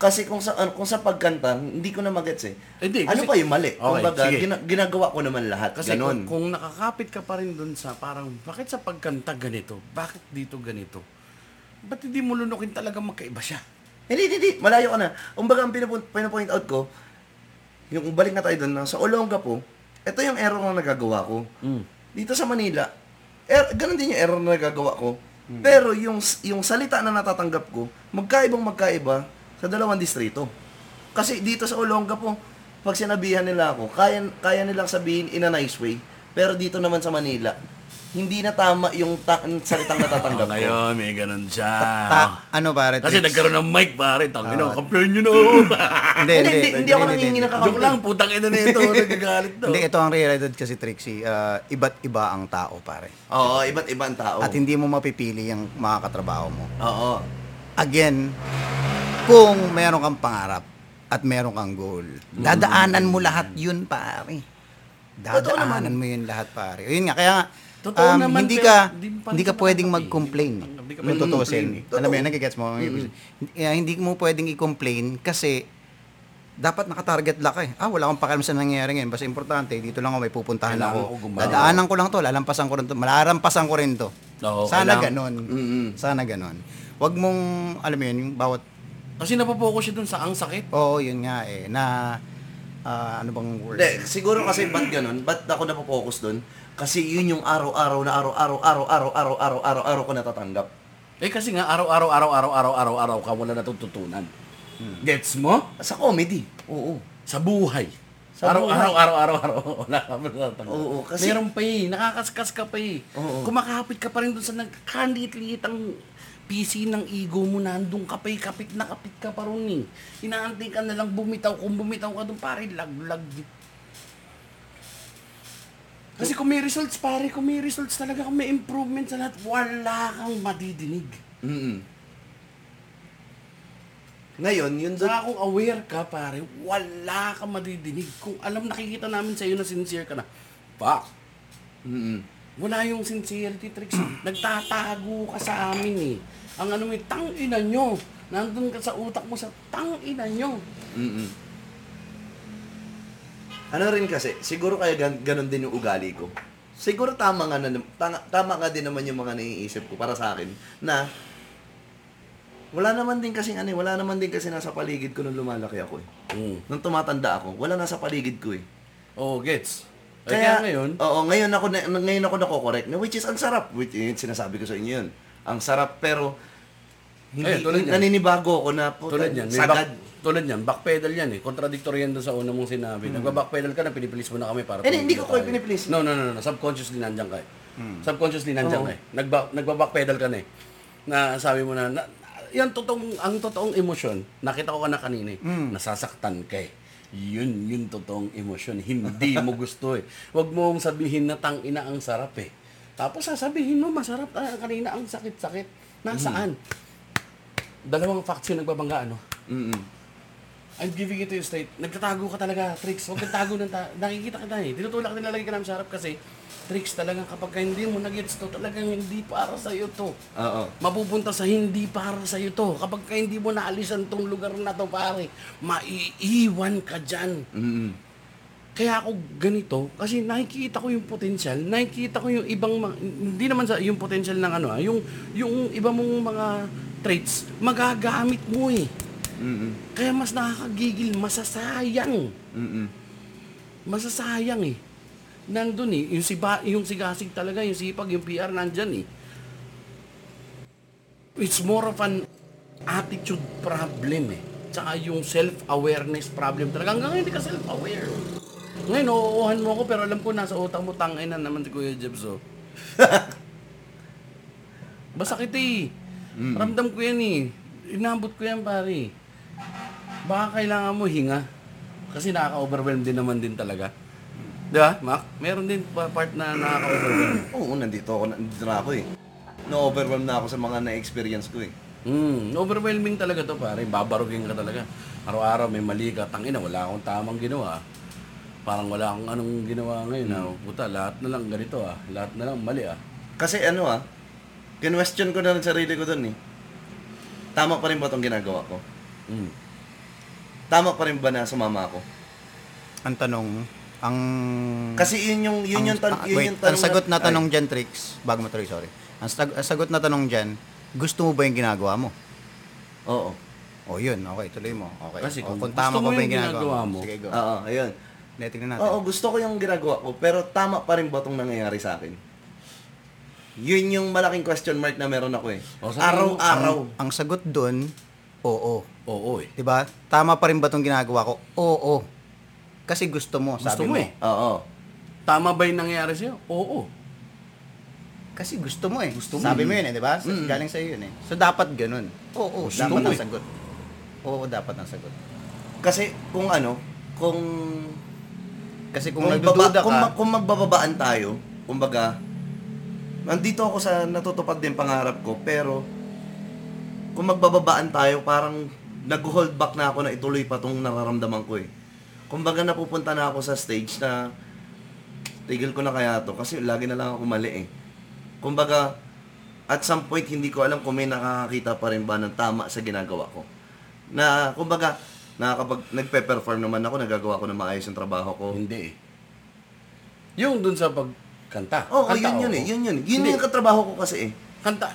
Kasi kung sa kung sa pagkanta, hindi ko na magets eh. Hindi, kasi, ano pa yung mali? Okay, kung baga, gina, ginagawa ko naman lahat. Kasi kung, kung nakakapit ka pa rin dun sa parang, bakit sa pagkanta ganito? Bakit dito ganito? Ba't hindi mo lunukin talaga magkaiba siya? Hindi, hindi, hindi. Malayo ka na. Kung baga, ang pinapoint out ko, yung balik na tayo dun, sa Olongapo, ito yung error na nagagawa ko. Mm. Dito sa Manila, er, ganun din yung error na nagagawa ko. Mm. Pero yung, yung salita na natatanggap ko, magkaibang magkaiba, sa dalawang distrito. Kasi dito sa Olongapo, pag sinabihan nila ako, kaya, kaya nilang sabihin in a nice way, pero dito naman sa Manila, hindi na tama yung ta- salitang natatanggap ko. Ayun, may ganun siya. Ano pare? Kasi nagkaroon ng mic pare, tangin na, complain nyo na. Hindi, hindi, hindi ako nangingin na kakapit. Joke lang, putang ina na ito, nagagalit daw. Hindi, ito ang realidad kasi Trixie, iba't iba ang tao pare. Oo, iba't iba ang tao. At hindi mo mapipili ang makakatrabaho mo. Oo. Again, kung meron kang pangarap at meron kang goal, dadaanan mo lahat yun, pare. Dadaanan mo yun lahat, pare. Yun nga, kaya um, naman, hindi ka, hindi ka pwedeng mag-complain. Hindi ka pwedeng mag-complain. Alam mo yun, nagigets mo. Mm. Hindi mo pwedeng i-complain kasi dapat nakatarget lang ka eh. Ah, wala akong pakialam sa nangyayari ngayon. Basta importante, dito lang ako, may pupuntahan ako. Dadaanan ko lang to, lalampasan ko rin to, malalampasan ko rin to. Sana ganun. Sana ganun. Huwag mong, alam mo yun, yung bawat kasi napopokus siya dun sa ang sakit. Oo, yun nga eh. Na, uh, ano bang word? De, siguro kasi ba't ganun? Ba't ako napopokus dun? Kasi yun yung araw-araw na araw-araw-araw-araw-araw-araw-araw-araw ko natatanggap. Eh kasi nga, araw-araw-araw-araw-araw-araw-araw ka wala natututunan. Hmm. Gets mo? Sa comedy. Oo. Sa buhay. Sa araw, buhay. Araw, araw, araw, araw. Wala ka ba natatawa? Oo, kasi... Meron pa eh. Nakakaskas ka pa eh. Oo. Kumakapit ka pa rin doon sa nagkaliit-liit ang P C ng ego mo. Nandun ka pa eh. Kapit na kapit ka pa rin eh. Inaantay ka na lang bumitaw. Kung bumitaw ka doon, pare, lag-lag. Kasi kung may results, pare, kung may results talaga, kung may improvement sa lahat, wala kang madidinig. Mm-mm. Ngayon, yun doon... Saka kung aware ka, pare, wala kang madidinig. Kung alam, nakikita namin sa'yo na sincere ka na, fuck. Mm-mm. Wala yung sincerity, Trixie. Nagtatago ka sa amin eh. Ang ano may, tangina nyo. Nandun ka sa utak mo sa tangina nyo. Mm-mm. Ano rin kasi, siguro kaya gan- ganun din yung ugali ko. Siguro tama nga, na, tama, tama nga din naman yung mga naiisip ko para sa akin na wala naman din kasi ano, wala naman din kasi nasa paligid ko nung lumalaki ako eh. Mm. Nung tumatanda ako, wala nasa paligid ko eh. Oh, gets. Ay, kaya, kaya ngayon? Oo, ngayon ako, ngayon ako nako-correct na which is ang sarap. Which is, sinasabi ko sa inyo yun. Ang sarap pero hindi, eh, naninibago ako na po. Tulad yan. Sagad. Bak- Tulad yan, backpedal yan eh. Contradictory yan doon sa una mong sinabi. Mm-hmm. Nagbabackpedal ka na, pinipilis mo na kami para... Eh, hindi ko ko pinipilis. No, no, no, no. Subconsciously nandiyan ka eh. Mm. Subconsciously nandiyan oh. ka eh. Nagba- nagbabackpedal ka na eh. Na sabi mo na, na yan, totoong, ang totoong emosyon, nakita ko ka na kanina eh. Mm. Nasasaktan ka eh. Yun, yung totoong emosyon. Hindi mo gusto eh. Huwag mo mong sabihin na tangina ang sarap eh. Tapos sasabihin mo, masarap ah, kanina ang sakit-sakit. Nasaan? Mm. Dalawang facts yung nagbabangga, ano? Mm-mm. I'm giving it to you straight. Nagtatago ka talaga, Trix. Huwag kang tago ng ta- nakikita ka tayo eh. Tinutulak din nalagay ka namin sa harap kasi, Trix, talagang kapag ka hindi mo nag-gets to, talagang hindi para sa'yo to. Oo. Mapupunta sa hindi para sa'yo to. Kapag ka hindi mo naalisan tong lugar na to, pare, maiiwan ka dyan. Mm-hmm. Kaya ako ganito, kasi nakikita ko yung potential, nakikita ko yung ibang, mga, hindi naman sa yung potential ng ano ah, yung, yung iba mong mga traits, magagamit mo eh. Mm-mm. Kaya mas nakakagigil, masasayang. Mm-mm. Masasayang eh. Nandun eh, yung, siba, yung sigasig talaga, yung sipag, yung P R nandyan eh. It's more of an attitude problem eh. Tsaka yung self-awareness problem talaga. Hanggang hindi ka self-aware. Ngayon, uuuhan mo ako pero alam ko nasa utang mo, tangin na naman si Kuya Jebs oh. Basakit eh. Mm-mm. Ramdam ko yan eh. Inabot ko yan pare. Baka kailangan mo hinga. Kasi nakaka-overwhelm din naman din talaga. Di ba, Mac? Meron din part na nakaka-overwhelm. Oo, nandito ako. Nandito na ako eh. Na-overwhelm na ako sa mga na-experience ko eh. Hmm, overwhelming talaga to pare. Babarugin ka talaga. Araw-araw may mali ka. Tangina, wala akong tamang ginawa. Parang wala akong anong ginawa ngayon hmm. ah. Puta, lahat na lang ganito ah. Lahat na lang mali ah. Kasi ano ah, kinwestiyon ko na ng sarili ko dun eh. Tama pa rin ba itong ginagawa ko? Mm. Tama pa rin ba na sumama ako? Ang tanong, ang... Kasi yun yung, yun ang, yung, tan- yun wait, yung tanong... Ang sagot na tanong ay. Dyan, Trix, bago matuloy, sorry. Ang sag- sagot na tanong dyan, gusto mo ba yung ginagawa mo? Oo. O yun, okay, tuloy mo. Okay. Kasi kung, o, kung tama mo ba yung ginagawa, ginagawa mo? Sige, go. Oo, ayun. Tingnan natin. Oo, gusto ko yung ginagawa ko, pero tama pa rin ba itong nangyayari sa akin? Yun yung malaking question mark na meron ako eh. O, araw-araw. Ang, ang sagot dun, oo. Oo eh. Diba? Tama pa rin ba itong ginagawa ko? Oo. Kasi gusto mo, gusto sabi mo. Gusto mo eh. Oo. Tama ba yung nangyayari sa'yo? Oo. Kasi gusto mo eh. Gusto mo. Sabi mo yun eh, diba? Mm-hmm. Galing sa'yo yun eh. So, dapat ganun. Oo. Gusto dapat ang sagot. Oo, dapat ang sagot. Kasi kung ano, kung... Kasi kung, kung nagdududa baba, ka... Kung, mag, kung magbababaan tayo, kumbaga, nandito ako sa natutupad din pangarap ko, pero kung magbababaan tayo, parang nag-hold back na ako na ituloy pa itong nararamdaman ko eh. Kumbaga napupunta na ako sa stage na tigil ko na kaya to kasi lagi na lang ako mali eh. Kumbaga, at some point hindi ko alam kung may nakakakita pa rin ba ng tama sa ginagawa ko. Na, kumbaga, nakakapag, nagpe-perform naman ako, nagagawa ko ng maayos yung trabaho ko. Hindi eh. Yung dun sa pag... Kanta. Oo, oh, yun yun eh. Yun yun. Yun yung katrabaho ko kasi eh. Kanta.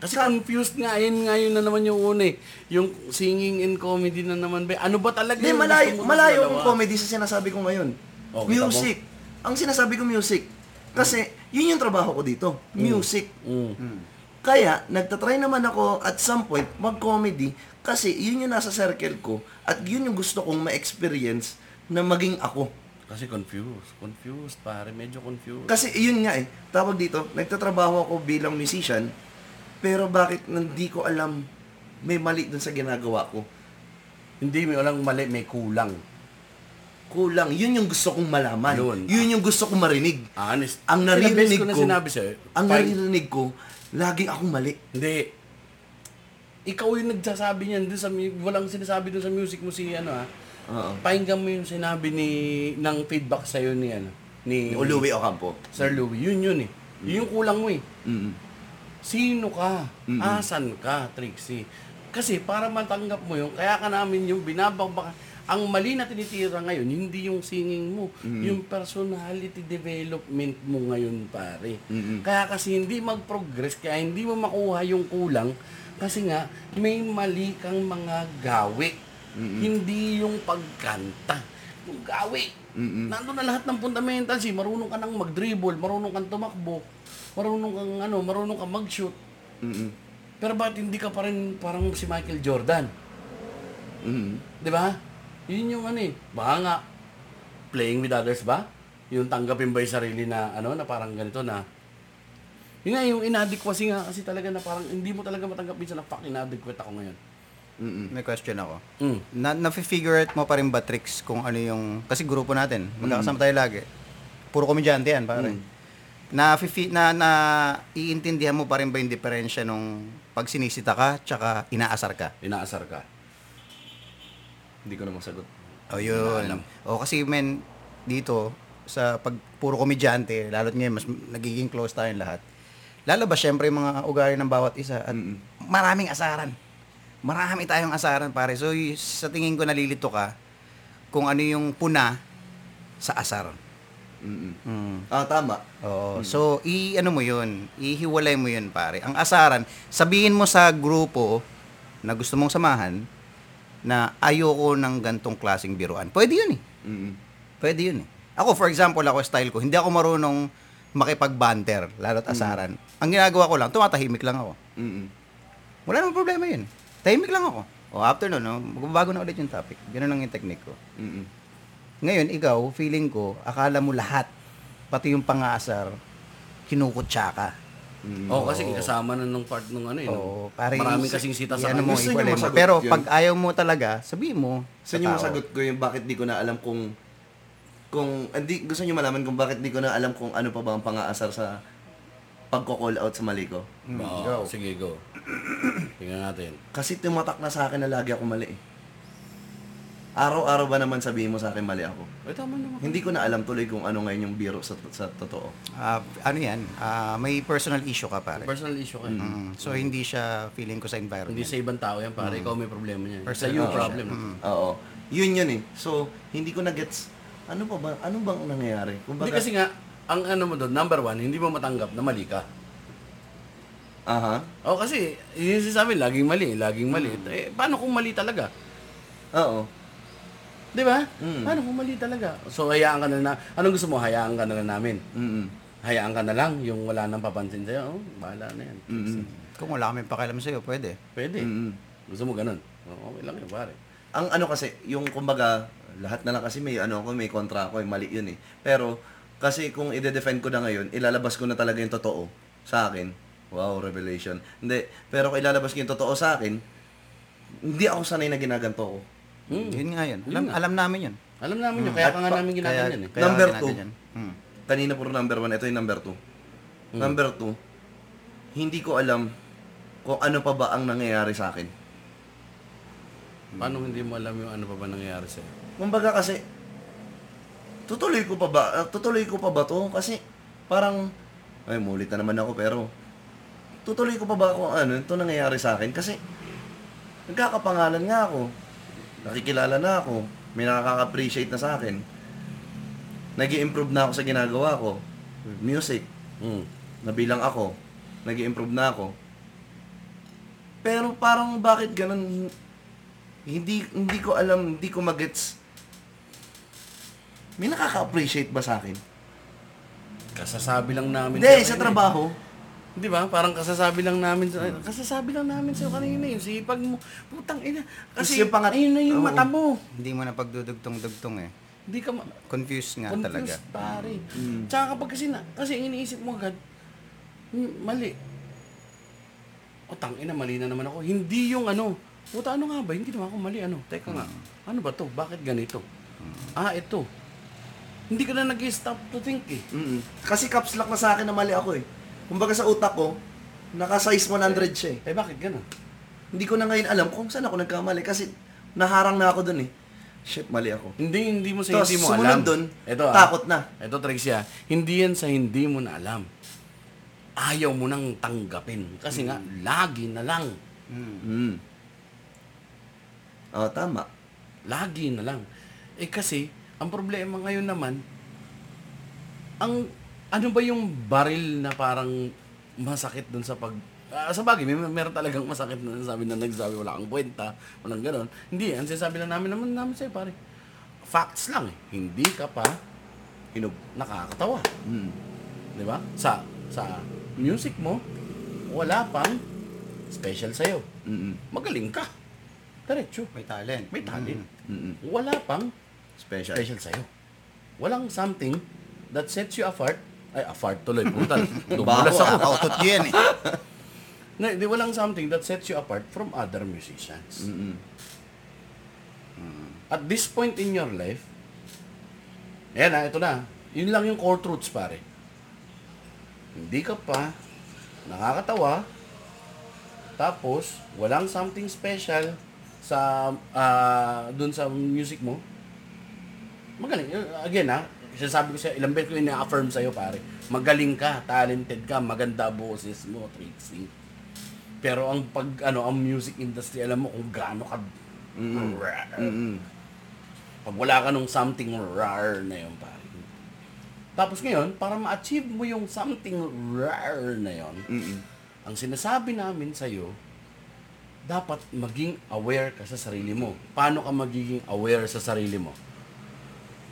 Kasi confused nga yun. Nga yun na naman yung una eh. Yung singing and comedy na naman ba? Ano ba talaga yun? Malayo, malayo yung comedy sa sinasabi ko ngayon. Oh, music. Ang sinasabi ko music. Kasi yun yung trabaho ko dito. Music. Mm. Mm. Kaya, nagtatry naman ako at some point mag-comedy kasi yun yung nasa circle ko at yun yung gusto kong ma-experience na maging ako. Kasi confused. Confused, pare. Medyo confused. Kasi yun nga eh. Tawag dito, nagtatrabaho ako bilang musician pero bakit hindi ko alam may mali dun sa ginagawa ko? Hindi, may walang mali. May kulang. Kulang. Yun yung gusto kong malaman. Yun, yun yung gusto kong marinig. Honest. Ang naririnig ko, ko na sinabi sa'yo, ang fine. naririnig ko, lagi akong mali. Hindi. Ikaw yung nagsasabi niyan doon sa walang sinasabi doon sa music mo si ano ha. Oo. Pakinggan mo yung sinabi ni ng feedback sa iyo ni ano ni Louie Ocampo. Sir Louie, yun yun eh. Mm-hmm. Yung kulang mo eh. Mm-hmm. Sino ka? Mm-hmm. Asan ka, Trixie? Kasi para matanggap mo yung kaya ka namin yung binababak. Ang mali na tinitira ngayon, hindi yung singing mo, mm-hmm. yung personality development mo ngayon, pare. Mm-hmm. Kaya kasi hindi mag-progress, kaya hindi mo makuha yung kulang, kasi nga, may mali kang mga gawi. Mm-hmm. Hindi yung pagkanta. Yung gawi. Mm-hmm. Nandun na lahat ng fundamentals, eh. Marunong ka nang mag-dribble, marunong kang tumakbo, marunong kang, ano, marunong kang mag-shoot. Mm-hmm. Pero bakit hindi ka pa rin parang si Michael Jordan? Mm-hmm. Di ba? Yun yung ano eh, baka nga, playing with others ba? Yung tanggapin ba yung sarili na, ano, na parang ganito na, yun nga, yung inadequacy nga kasi talaga na parang, hindi mo talaga matanggapin sa na, fuck, inadequate ako ngayon. Mm-mm. May question ako. Mm. Na, na-figure out mo pa rin ba, Trix, kung ano yung, kasi grupo natin, magkakasama tayo lagi. Puro komedyante yan, parang. Mm. Na, na, na, iintindihan mo pa rin ba yung diferensya nung pag sinisita ka, tsaka inaasar ka? Inaasar ka. Hindi ko na masagot. Oh, yun. O, oh, kasi men, dito, sa pag puro komedyante, lalo't ngayon, mas nagiging close tayong lahat. Lalabas, syempre, yung mga ugali ng bawat isa. At mm-hmm. maraming asaran. Marami tayong asaran, pare. So, y- sa tingin ko, nalilito ka kung ano yung puna sa asar. Mm-hmm. Mm. Ah, tama. Oo. Mm-hmm. So, i-ano mo yun. Ihiwalay mo yun, pare. Ang asaran, sabihin mo sa grupo na gusto mong samahan, na ayoko ng gantong klaseng biruan. Pwede yun eh. Mm-hmm. Pwede yun eh. Ako, for example, ako style ko, hindi ako marunong makipag-banter, lalo't asaran. Mm-hmm. Ang ginagawa ko lang, tumatahimik lang ako. Mm-hmm. Wala namang problema yun. Tahimik lang ako. O, after nun, no, magbabago na ulit yung topic. Ganun lang yung technique ko. Mm-hmm. Ngayon, ikaw, feeling ko, akala mo lahat, pati yung pang-aasar, kinukutsa ka. Mm. Oh, kasi kasama na nung part nung ano eh. Oh, parang maraming kasing sita sa ano mo. Pero yun, pag ayaw mo talaga, sabihin mo. Gusto niyo masagot ko yung bakit di ko na alam kung kung hindi gusto niyo malaman kung bakit di ko na alam kung ano pa ba ang pang-aasar sa pagko-call out sa mali ko. Mm. Oh, go. Sige, go. Tingnan natin. Kasi tumatak na sa akin na lagi ako mali eh. Araw-araw ba naman sabihin mo sa akin mali ako? Ay, tama naman. Hindi ko na alam tuloy kung ano ngayon yung biro sa, sa totoo. Uh, ano yan? Uh, may personal issue ka, pare. Personal issue ka. Mm-hmm. So, mm-hmm. hindi siya feeling ko sa environment. Hindi sa ibang tao yan, pare. Mm-hmm. Ikaw may problema niyan. Personal sa yung problem. Mm-hmm. Oo. Yun yun eh. So, hindi ko na-gets. Ano pa ba? Ano bang nangyayari? Kumbaga, hindi kasi nga, ang ano mo doon, number one, hindi mo matanggap na mali ka. Aha. Uh-huh. O, kasi, yun sinasabi, laging mali, laging mali. Mm-hmm. Eh, paano kung mali talaga? Oo. Di ba? Mm. Ano, humali talaga. So, hayaan ka na na. Anong gusto mo? Hayaan ka na na namin. Mm-hmm. Hayaan ka na lang. Yung wala nang papansin sa'yo, oh, bahala na yan. Mm-hmm. Kung wala kami pakialam sa'yo, pwede. Pwede. Mm-hmm. Gusto mo ganun. Okay lang yun, pare. Ang ano kasi, yung kumbaga, lahat na lang kasi may ano ako, may kontra ako, mali yun eh. Pero, kasi kung ide-defend ko na ngayon, ilalabas ko na talaga yung totoo sa akin. Wow, revelation. Hindi, pero kung ilalabas ko yung totoo sa akin, hindi ako sanay na ginaganto ko. Mm. Yun nga yun. Alam, yun alam namin yun. Alam namin mm. yun. Kaya ka nga namin ginagawa yun. Eh. Number two. Mm. Kanina puro number one. Ito yung number two. Mm. Number two, hindi ko alam kung ano pa ba ang nangyayari sa akin. Paano hindi mo alam yung ano pa ba nangyayari sa'yo? Kumbaga kasi, tutuloy ko pa ba? Tutuloy ko pa ba to? Kasi parang, ay mulit na naman ako pero, tutuloy ko pa ba kung ano ito nangyayari sa akin? Kasi, nagkakapangalan nga ako. Nakikilala na ako, may nakaka-appreciate na sa akin. Nag-i-improve na ako sa ginagawa ko. Music. Mm. Nabilang ako. Nag-i-improve na ako. Pero parang bakit ganun? Hindi hindi ko alam, hindi ko magets. May nakaka-appreciate ba sa akin? Kasasabi lang namin. Hindi, sa trabaho. Eh. Di ba? Parang kasasabi lang namin sa hmm. kasasabi lang namin sa kanina yun, sipag mo. Putang ina. Kasi yung pangat- ayun na yung oh, mata mo. Hindi mo na pagdudugtong-dugtong eh. Hindi ka ma- confused nga confused, talaga. Confused, pare. Hmm. Tsaka kapag kasi na, kasi iniisip mo agad, mali. O tang ina, mali na naman ako. Hindi yung ano, puta ano nga ba? Hindi naman ako mali. Ano? Teka hmm. nga, ano ba to? Bakit ganito? Hmm. Ah, ito. Hindi ka na nag-stop to think eh. Mm-mm. Kasi caps lock na sa akin na mali ako eh. Kumbaga sa utak ko, naka-size one hundred eh, siya eh. Eh bakit gano'n? Hindi ko na ngayon alam kung saan ako nagkamali kasi naharang na ako dun eh. Shit, mali ako. Hindi, hindi mo sa hindi mo alam. Tapos sumunod dun, ito, ah, takot na. Ito, Trixie ah, hindi yan sa hindi mo na alam. Ayaw mo nang tanggapin. Kasi mm. nga, lagi na lang. Mm. Mm. Oh, tama. Lagi na lang. Eh kasi, ang problema ngayon naman, ang... Ano ba yung baril na parang masakit dun sa pag... Uh, sa bagay, may meron talagang masakit na sabi na nagsabi, wala kang kwenta, walang gano'n. Hindi, ang sinasabi lang namin naman namin sa'yo, pare. Facts lang eh. Hindi ka pa hinug, nakakatawa. Hmm. Di ba? Sa, sa music mo, wala pang special sa'yo. Mm-mm. Magaling ka. Diretso. May talent. May talent. Mm-mm. Wala pang special, special sa'yo. Walang something that sets you apart. Ay, afart tuloy. Putan. Dumulas ako. Autot yan eh. Na, di walang something that sets you apart from other musicians. Mm-hmm. Mm. At this point in your life, ayan na, ito na. Yun lang yung core truths, pare. Hindi ka pa nakakatawa, tapos walang something special sa, uh, dun sa music mo. Magaling. Again, ha? Sinasabi ko sa'yo, ilang beses ko ina-affirm sa'yo, pare. Magaling ka, talented ka, maganda boses mo, Trixie. Pero ang pag, ano, ang music industry, alam mo kung gaano ka... Mm-hmm. Mm-hmm. Pag wala ka nung something rare na yun, pare. Tapos ngayon, para ma-achieve mo yung something rare na yun, mm-hmm. ang sinasabi namin sa'yo, dapat maging aware ka sa sarili mo. Paano ka magiging aware sa sarili mo?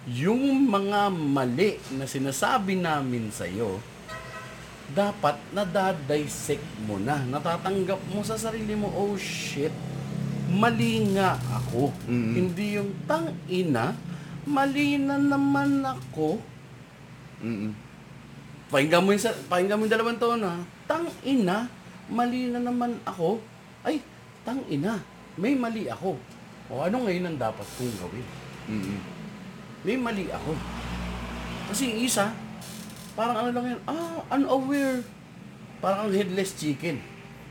Yung mga mali na sinasabi namin sa'yo, dapat nadadissect mo na. Natatanggap mo sa sarili mo, oh shit, mali nga ako. Mm-hmm. Hindi yung tang ina, mali na naman ako. Mm-hmm. Pakinggan mo yung, pakinggan mo yung dalawang taon ha. Tang ina, mali na naman ako. Ay, tang ina, may mali ako. O ano ngayon ang dapat kong gawin? Mm-hmm. May mali ako. Kasi yung isa, parang ano lang yan, ah, unaware. Parang headless chicken.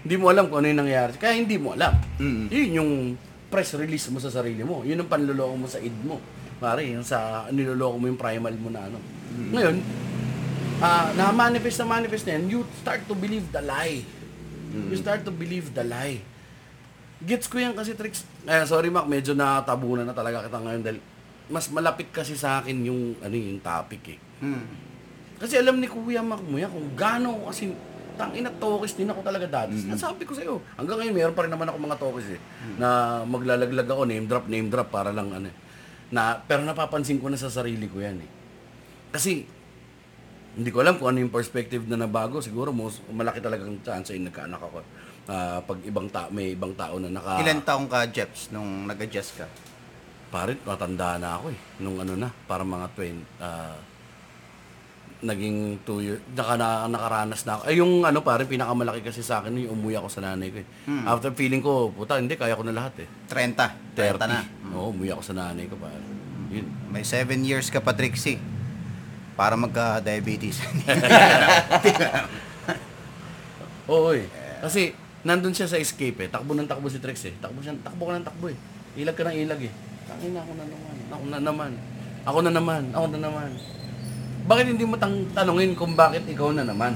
Hindi mo alam kung ano yung nangyari. Kaya hindi mo alam. Mm-hmm. Yun yung press release mo sa sarili mo. Yun ang panluloko mo sa id mo. Pare, yung sa niloloko mo yung primal mo na ano. Mm-hmm. Ngayon, uh, na-manifest na manifest na yan, you start to believe the lie. Mm-hmm. You start to believe the lie. Gets ko yan kasi tricks. Eh, sorry Mac, medyo natabunan na talaga kita ngayon dahil mas malapit kasi sa akin yung ano yung topic eh. Hmm. Kasi alam ni Kuya Mac mo yan kung gaano ako kasi tangina tokis din ako talaga dati. Mm-hmm. Nasabi ko sa iyo. Hanggang ngayon meron pa rin naman ako mga tokis eh mm-hmm. na maglalaglag ako name drop name drop para lang ano. Na pero napapansin ko na sa sarili ko yan eh. Kasi hindi ko alam kung ano yung perspective na nabago. Siguro most, malaki talagang chance ay nagkaanak ako. Uh, pag ibang tao may ibang tao na naka ilan taong ka Jeps nung nag-adjust ka? Parit, matanda na ako eh. Nung ano na, parang mga twenty, uh, naging two years, naka, na, nakaranas na ako. Ay, yung ano parin, pinakamalaki kasi sa akin, yung umuwi ako sa nanay ko eh. Hmm. After feeling ko, puta, hindi, kaya ko na lahat eh. thirty. thirty na. Hmm. Oo, umuwi ako sa nanay ko parin. Yun. May seven years ka pa, Trixie. Para magka-diabetes. Oo eh. Kasi, nandun siya sa escape eh. Takbo ng takbo si Trixie eh. Takbo siya, takbo ka ng takbo eh. Ilag ka ng ilag eh. Ay, ako na naman. Ako na naman. Ako na naman. Ako na naman. Bakit hindi mo tang- tanungin kung bakit ikaw na naman?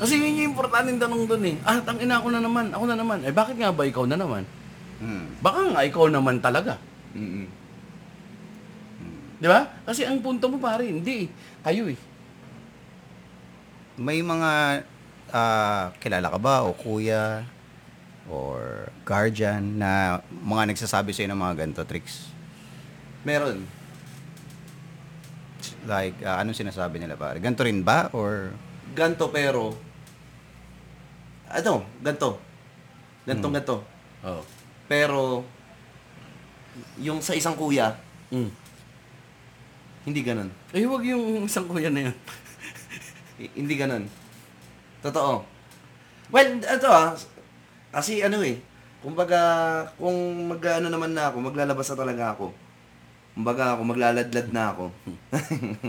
Kasi yun yung importanteng tanong dun eh. Ah, tangina ako na naman. Ako na naman. Eh, bakit nga ba ikaw na naman? Hmm. Baka nga ikaw naman talaga. Mm-hmm. Di ba? Kasi ang punto mo pare, hindi eh. Kayo eh. May mga uh, kilala ka ba o kuya or guardian na mga nagsasabi sa'yo ng mga ganito tricks? Meron. Like, uh, anong sinasabi nila pare? Ganto rin ba? Or? Ganto pero ano, ganito. Gantong mm. ganito. Oh. Pero, yung sa isang kuya, mm. hindi ganun. Eh, wag yung isang kuya na yun. Hindi ganun. Totoo. Well, ito ah, kasi ano eh, kumbaga, kung mag-ano naman na ako, maglalabas na talaga ako. Kumbaga, kung maglaladlad na ako.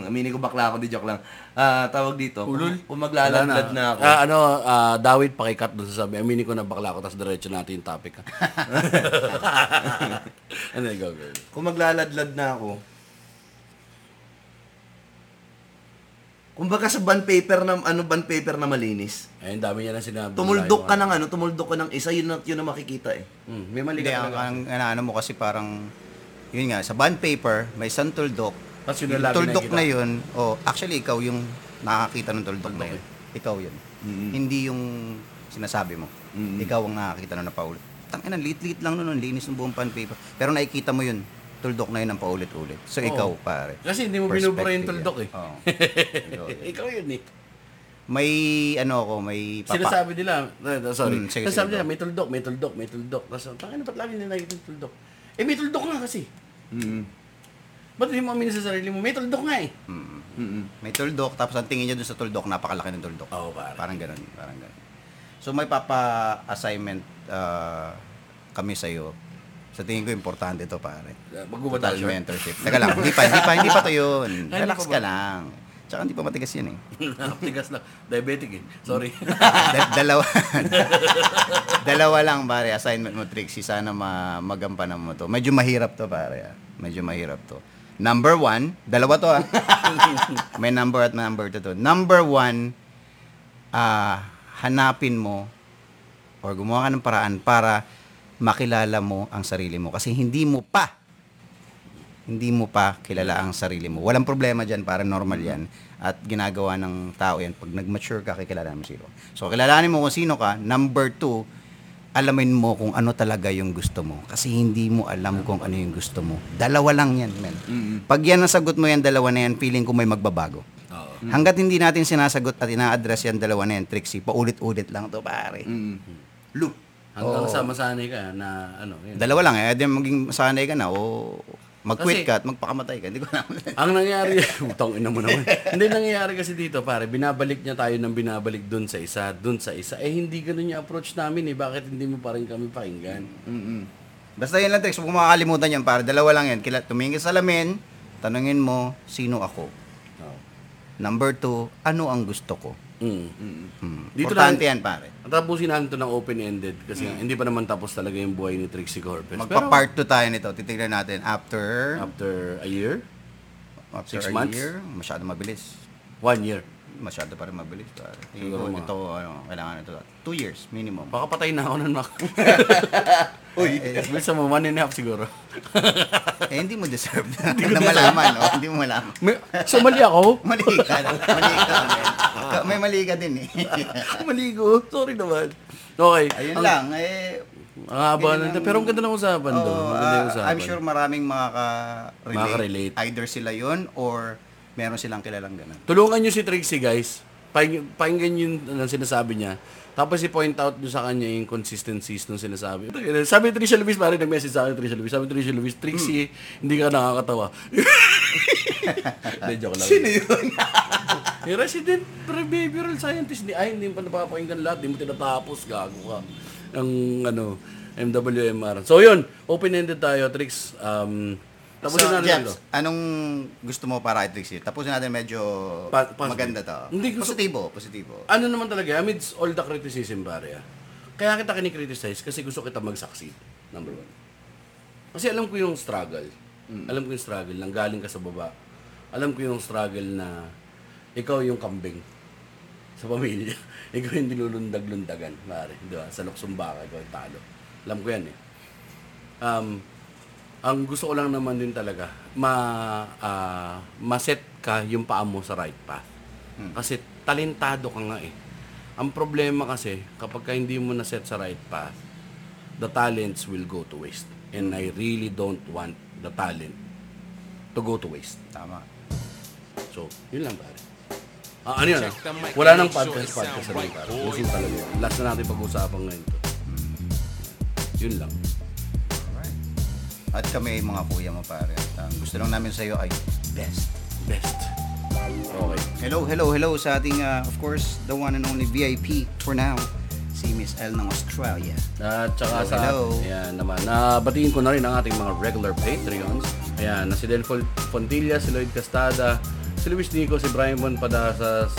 Aminin ko, bakla ako, di joke lang. Ah, tawag dito, Ulul? kung maglaladlad na. na ako. Ah, ano, ah, Dawid, pakikat doon sa sabi. Aminin ko na bakla ako, tapos diretso natin yung topic. Ano yung gawin? Kung maglaladlad na ako, kumbaga sa bond paper na ano bond paper na malinis. Ay, dami niya na sinabi. Tumuldok ka ng ano, tumuldok ka ng isa, yun na yun na makikita eh. Mm, may mali ka ang ano mo kasi parang yun nga sa bond paper, may isang tuldok. Tapos yun yung tuldok na, na yun, oh, actually ikaw yung nakakita ng tuldok na yun. Ikaw yun. Mm-hmm. Hindi yung sinasabi mo. Mm-hmm. Ikaw ang nakakita na paulit. Tangina, liit-liit lang noon, linis ng buong bond paper. Pero nakikita mo yun. Tuldok na yun ang paulit-ulit. So, oh, ikaw, pare. Kasi hindi mo binubura yung tuldok, eh. Oh. Ikaw yun, eh. May, ano ako, may papa. Sinasabi nila, uh, sorry. Mm, sige, Sinasabi sige, nila, may tuldok, may tuldok, may tuldok. Tapos, bakit ba't lagi nila nakikita yung tuldok? Eh, may tuldok nga kasi. Mm-hmm. Ba't hindi mo aminin sa sarili mo? May tuldok nga, eh. Mm-hmm. Mm-hmm. May tuldok, tapos ang tingin niya dun sa tuldok, napakalaki ng tuldok. Oo, oh, pare. Parang ganun, parang ganun. So, may papa-assignment uh, kami sa'yo. Sa tingin ko, importante ito, pare. Total mentorship. Teka lang, hindi pa, hindi pa, hindi pa ito yun. Relax ka lang. Tsaka hindi pa matigas yun eh. Matigas lang. Diabetic eh. Sorry. da- dalawa. dalawa lang, pare. Assignment mo, Trixie. Sana ma- magampanan mo to. Medyo mahirap to, pare. Medyo mahirap to. Number one. Dalawa to, ah. May number at number two to. Number one, uh, hanapin mo or gumawa ka ng paraan para makilala mo ang sarili mo kasi hindi mo pa hindi mo pa kilala ang sarili mo. Walang problema diyan, para normal yan at ginagawa ng tao yan pag nag-mature ka, kikilalanin mo sino. So kilalanin mo kung sino ka. Number two, alamin mo kung ano talaga yung gusto mo kasi hindi mo alam kung ano yung gusto mo. Dalawa lang yan, men. Pag yan ang sagot mo, yan dalawa na yan, feeling ko may magbabago. Hanggat hindi natin sinasagot at ina-address yan dalawa na yan, Trixie, paulit-ulit lang to, pare. Look, hanggang oh. sa masanay ka na ano. Yun. Dalawa lang eh. Di maging masanay ka na o mag-quit kasi, ka at magpakamatay ka. Hindi ko naman. Ang nangyari, utang ina mo naman. Hindi nangyari kasi dito, pare. Binabalik niya tayo ng binabalik dun sa isa, dun sa isa. Eh, hindi ganun yung approach namin eh. Bakit hindi mo pa rin kami pakinggan? Mm-hmm. Basta yun lang, Trix. Huwag makakalimutan yan, pare. Dalawa lang yan. Kila, tumingin sa salamin, tanungin mo, sino ako? Oh. Number two, ano ang gusto ko? Mm. Mm. Mm. Dito importante na, yan, pare. Tapusin natin ito ng open-ended kasi mm. hindi pa naman tapos talaga yung buhay ni Trixie Corpuz. Magpa-part two tayo nito. Titignan natin after... After a year? After Six a months? year? Masyado mabilis. One year? Masyado pa rin mabilis. Siguro ito, ano, kailangan ito. Two years, minimum. Baka patay na ako nun, Mac. Uy, isa mo, one and a half siguro. Eh, hindi mo deserve na. Hindi ko na malaman, no? Hindi mo malaman. May, so, mali ako? Mali ka. Mali ka, man. May mali ka din, eh. Mali ko. Sorry naman. Okay. Ayun ang, lang, eh... Ang haba na. Pero ang ganda ng usapan oh, doon. Uh, usapan. I'm sure maraming makaka-relate. Makaka-relate. Either sila yon or... meron silang kilalang ganun. Tulungan nyo si Trixie, guys. Pakinggan yung uh, sinasabi niya. Tapos i-point out nyo sa kanya yung consistencies nung sinasabi. Sabi ni Trixie Lewis, pare, nag-message sa akin Trixie Lewis. Sabi ni Trixie Lewis, Trixie, hmm. hindi ka nakakatawa. De, joke lang. Sino yun? Yung resident behavioral scientist ni ay, hindi mo pa napapakinggan lahat. Hindi mo tinatapos. Gago ka. Ang ano, M W M R. So yun, open-ended tayo, Trix. Um... Tapusin so, natin James, ito. Anong gusto mo para kay Trixie? Tapusin natin medyo pa- maganda to. Hindi, positibo, positibo. Ano naman talaga, amidst all the criticism, pare. Kaya kita kini-criticize kasi gusto kita mag-succeed, number one. Kasi alam ko yung struggle. Mm. Alam ko yung struggle nang galing ka sa baba. Alam ko yung struggle na ikaw yung kambing sa pamilya. Ikaw yung nilulundag-lundagan, pare. Diba? Sa Luxembourg, ikaw yung talo. Alam ko yan eh. Um... Ang gusto ko lang naman din talaga, ma, uh, ma-set ka yung paa mo sa right path. Hmm. Kasi talentado ka nga eh. Ang problema kasi, kapag ka hindi mo na-set sa right path, the talents will go to waste. And I really don't want the talent to go to waste. Tama. So, yun lang pare. Ah, ano yun? Wala nang podcast-podcast sa mga para. Musin talaga yun. Last na natin pag-uusapan ngayon to. Yun lang. Alright. At kami mga kuya mo pare. At ang gusto lang namin sa'yo ay best. Best. Okay. Hello, hello, hello sa ating, uh, of course, the one and only V I P for now. Si Miss L ng Australia. At saka hello, sa hello. Ayan naman. Nabatiin ko na rin ang ating mga regular Patreons. Ayan, na si Del Fontilla, si Lloyd Castada, si Luis Nico, si Brian Von Padasas,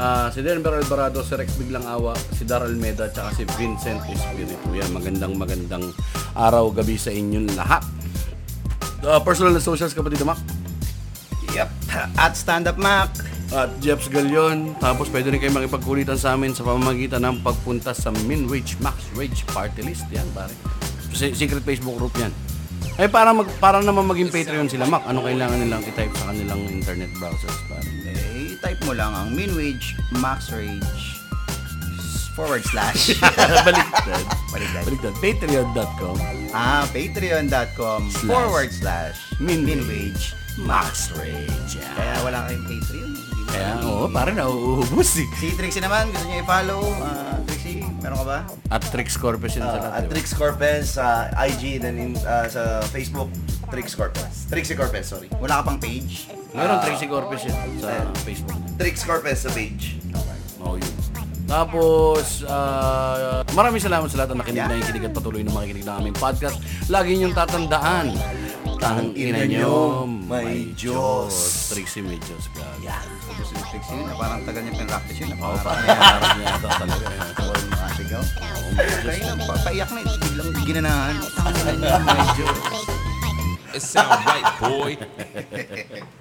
uh, si Denver Alvarado, si Rex Biglang Awa, si Dar Almeda, at si Vincent Espiritu. Ayan, magandang magandang araw, gabi sa inyong lahat. Uh, personal na socials, kapatid Mac. Yep. At Stand Up Mac. At Jeps Galion. Tapos pwede rin kayo makipagkulitan sa amin sa pamamagitan ng pagpunta sa Min Rage Max Rage Party List. Yan, pare. Secret Facebook group yan. Ay, para, mag, para naman maging Patreon sila, Mac. Ano kailangan nilang i-type sa kanilang internet browsers, pare? Eh, i-type mo lang ang Min Rage Max Rage forward slash. Baliktad. Baliktad. Baliktad. Patreon dot com. Ah, Patreon dot com forward slash Min Rage Max Rage. Kaya wala kayong Patreon. Ayan, oo, parang nauubos eh. Si Trixie naman, gusto niya i-follow. Uh, Trixie, meron ka ba? At Trix Corpuz yun uh, sa natin. At Trix Corpuz sa uh, I G, then in, uh, sa Facebook, Trix Corpuz. Trixie Corpuz, sorry. Wala ka pang page? Meron, uh, Trixie Corpuz yun sa uh, Facebook. Trix Corpuz sa page. Okay. Oo, yun. Tapos, uh, maraming salamat sa lahat ang nakinig yeah. na ikinig at patuloy na makikinig ng aming podcast. Lagi niyong tatandaan. Ang ina nyo, may Diyos. Trixie, may Diyos ka. Yeah. Gusto ni Trixie na parang tagal niya pinractice yun. Oo, parang nangarap niya ito talaga. Ito ko yung mga sigaw. Kaya lang, paiyak na ito. Biglang ginanahan. Ang ina nyo, may Diyos. It sound right, boy.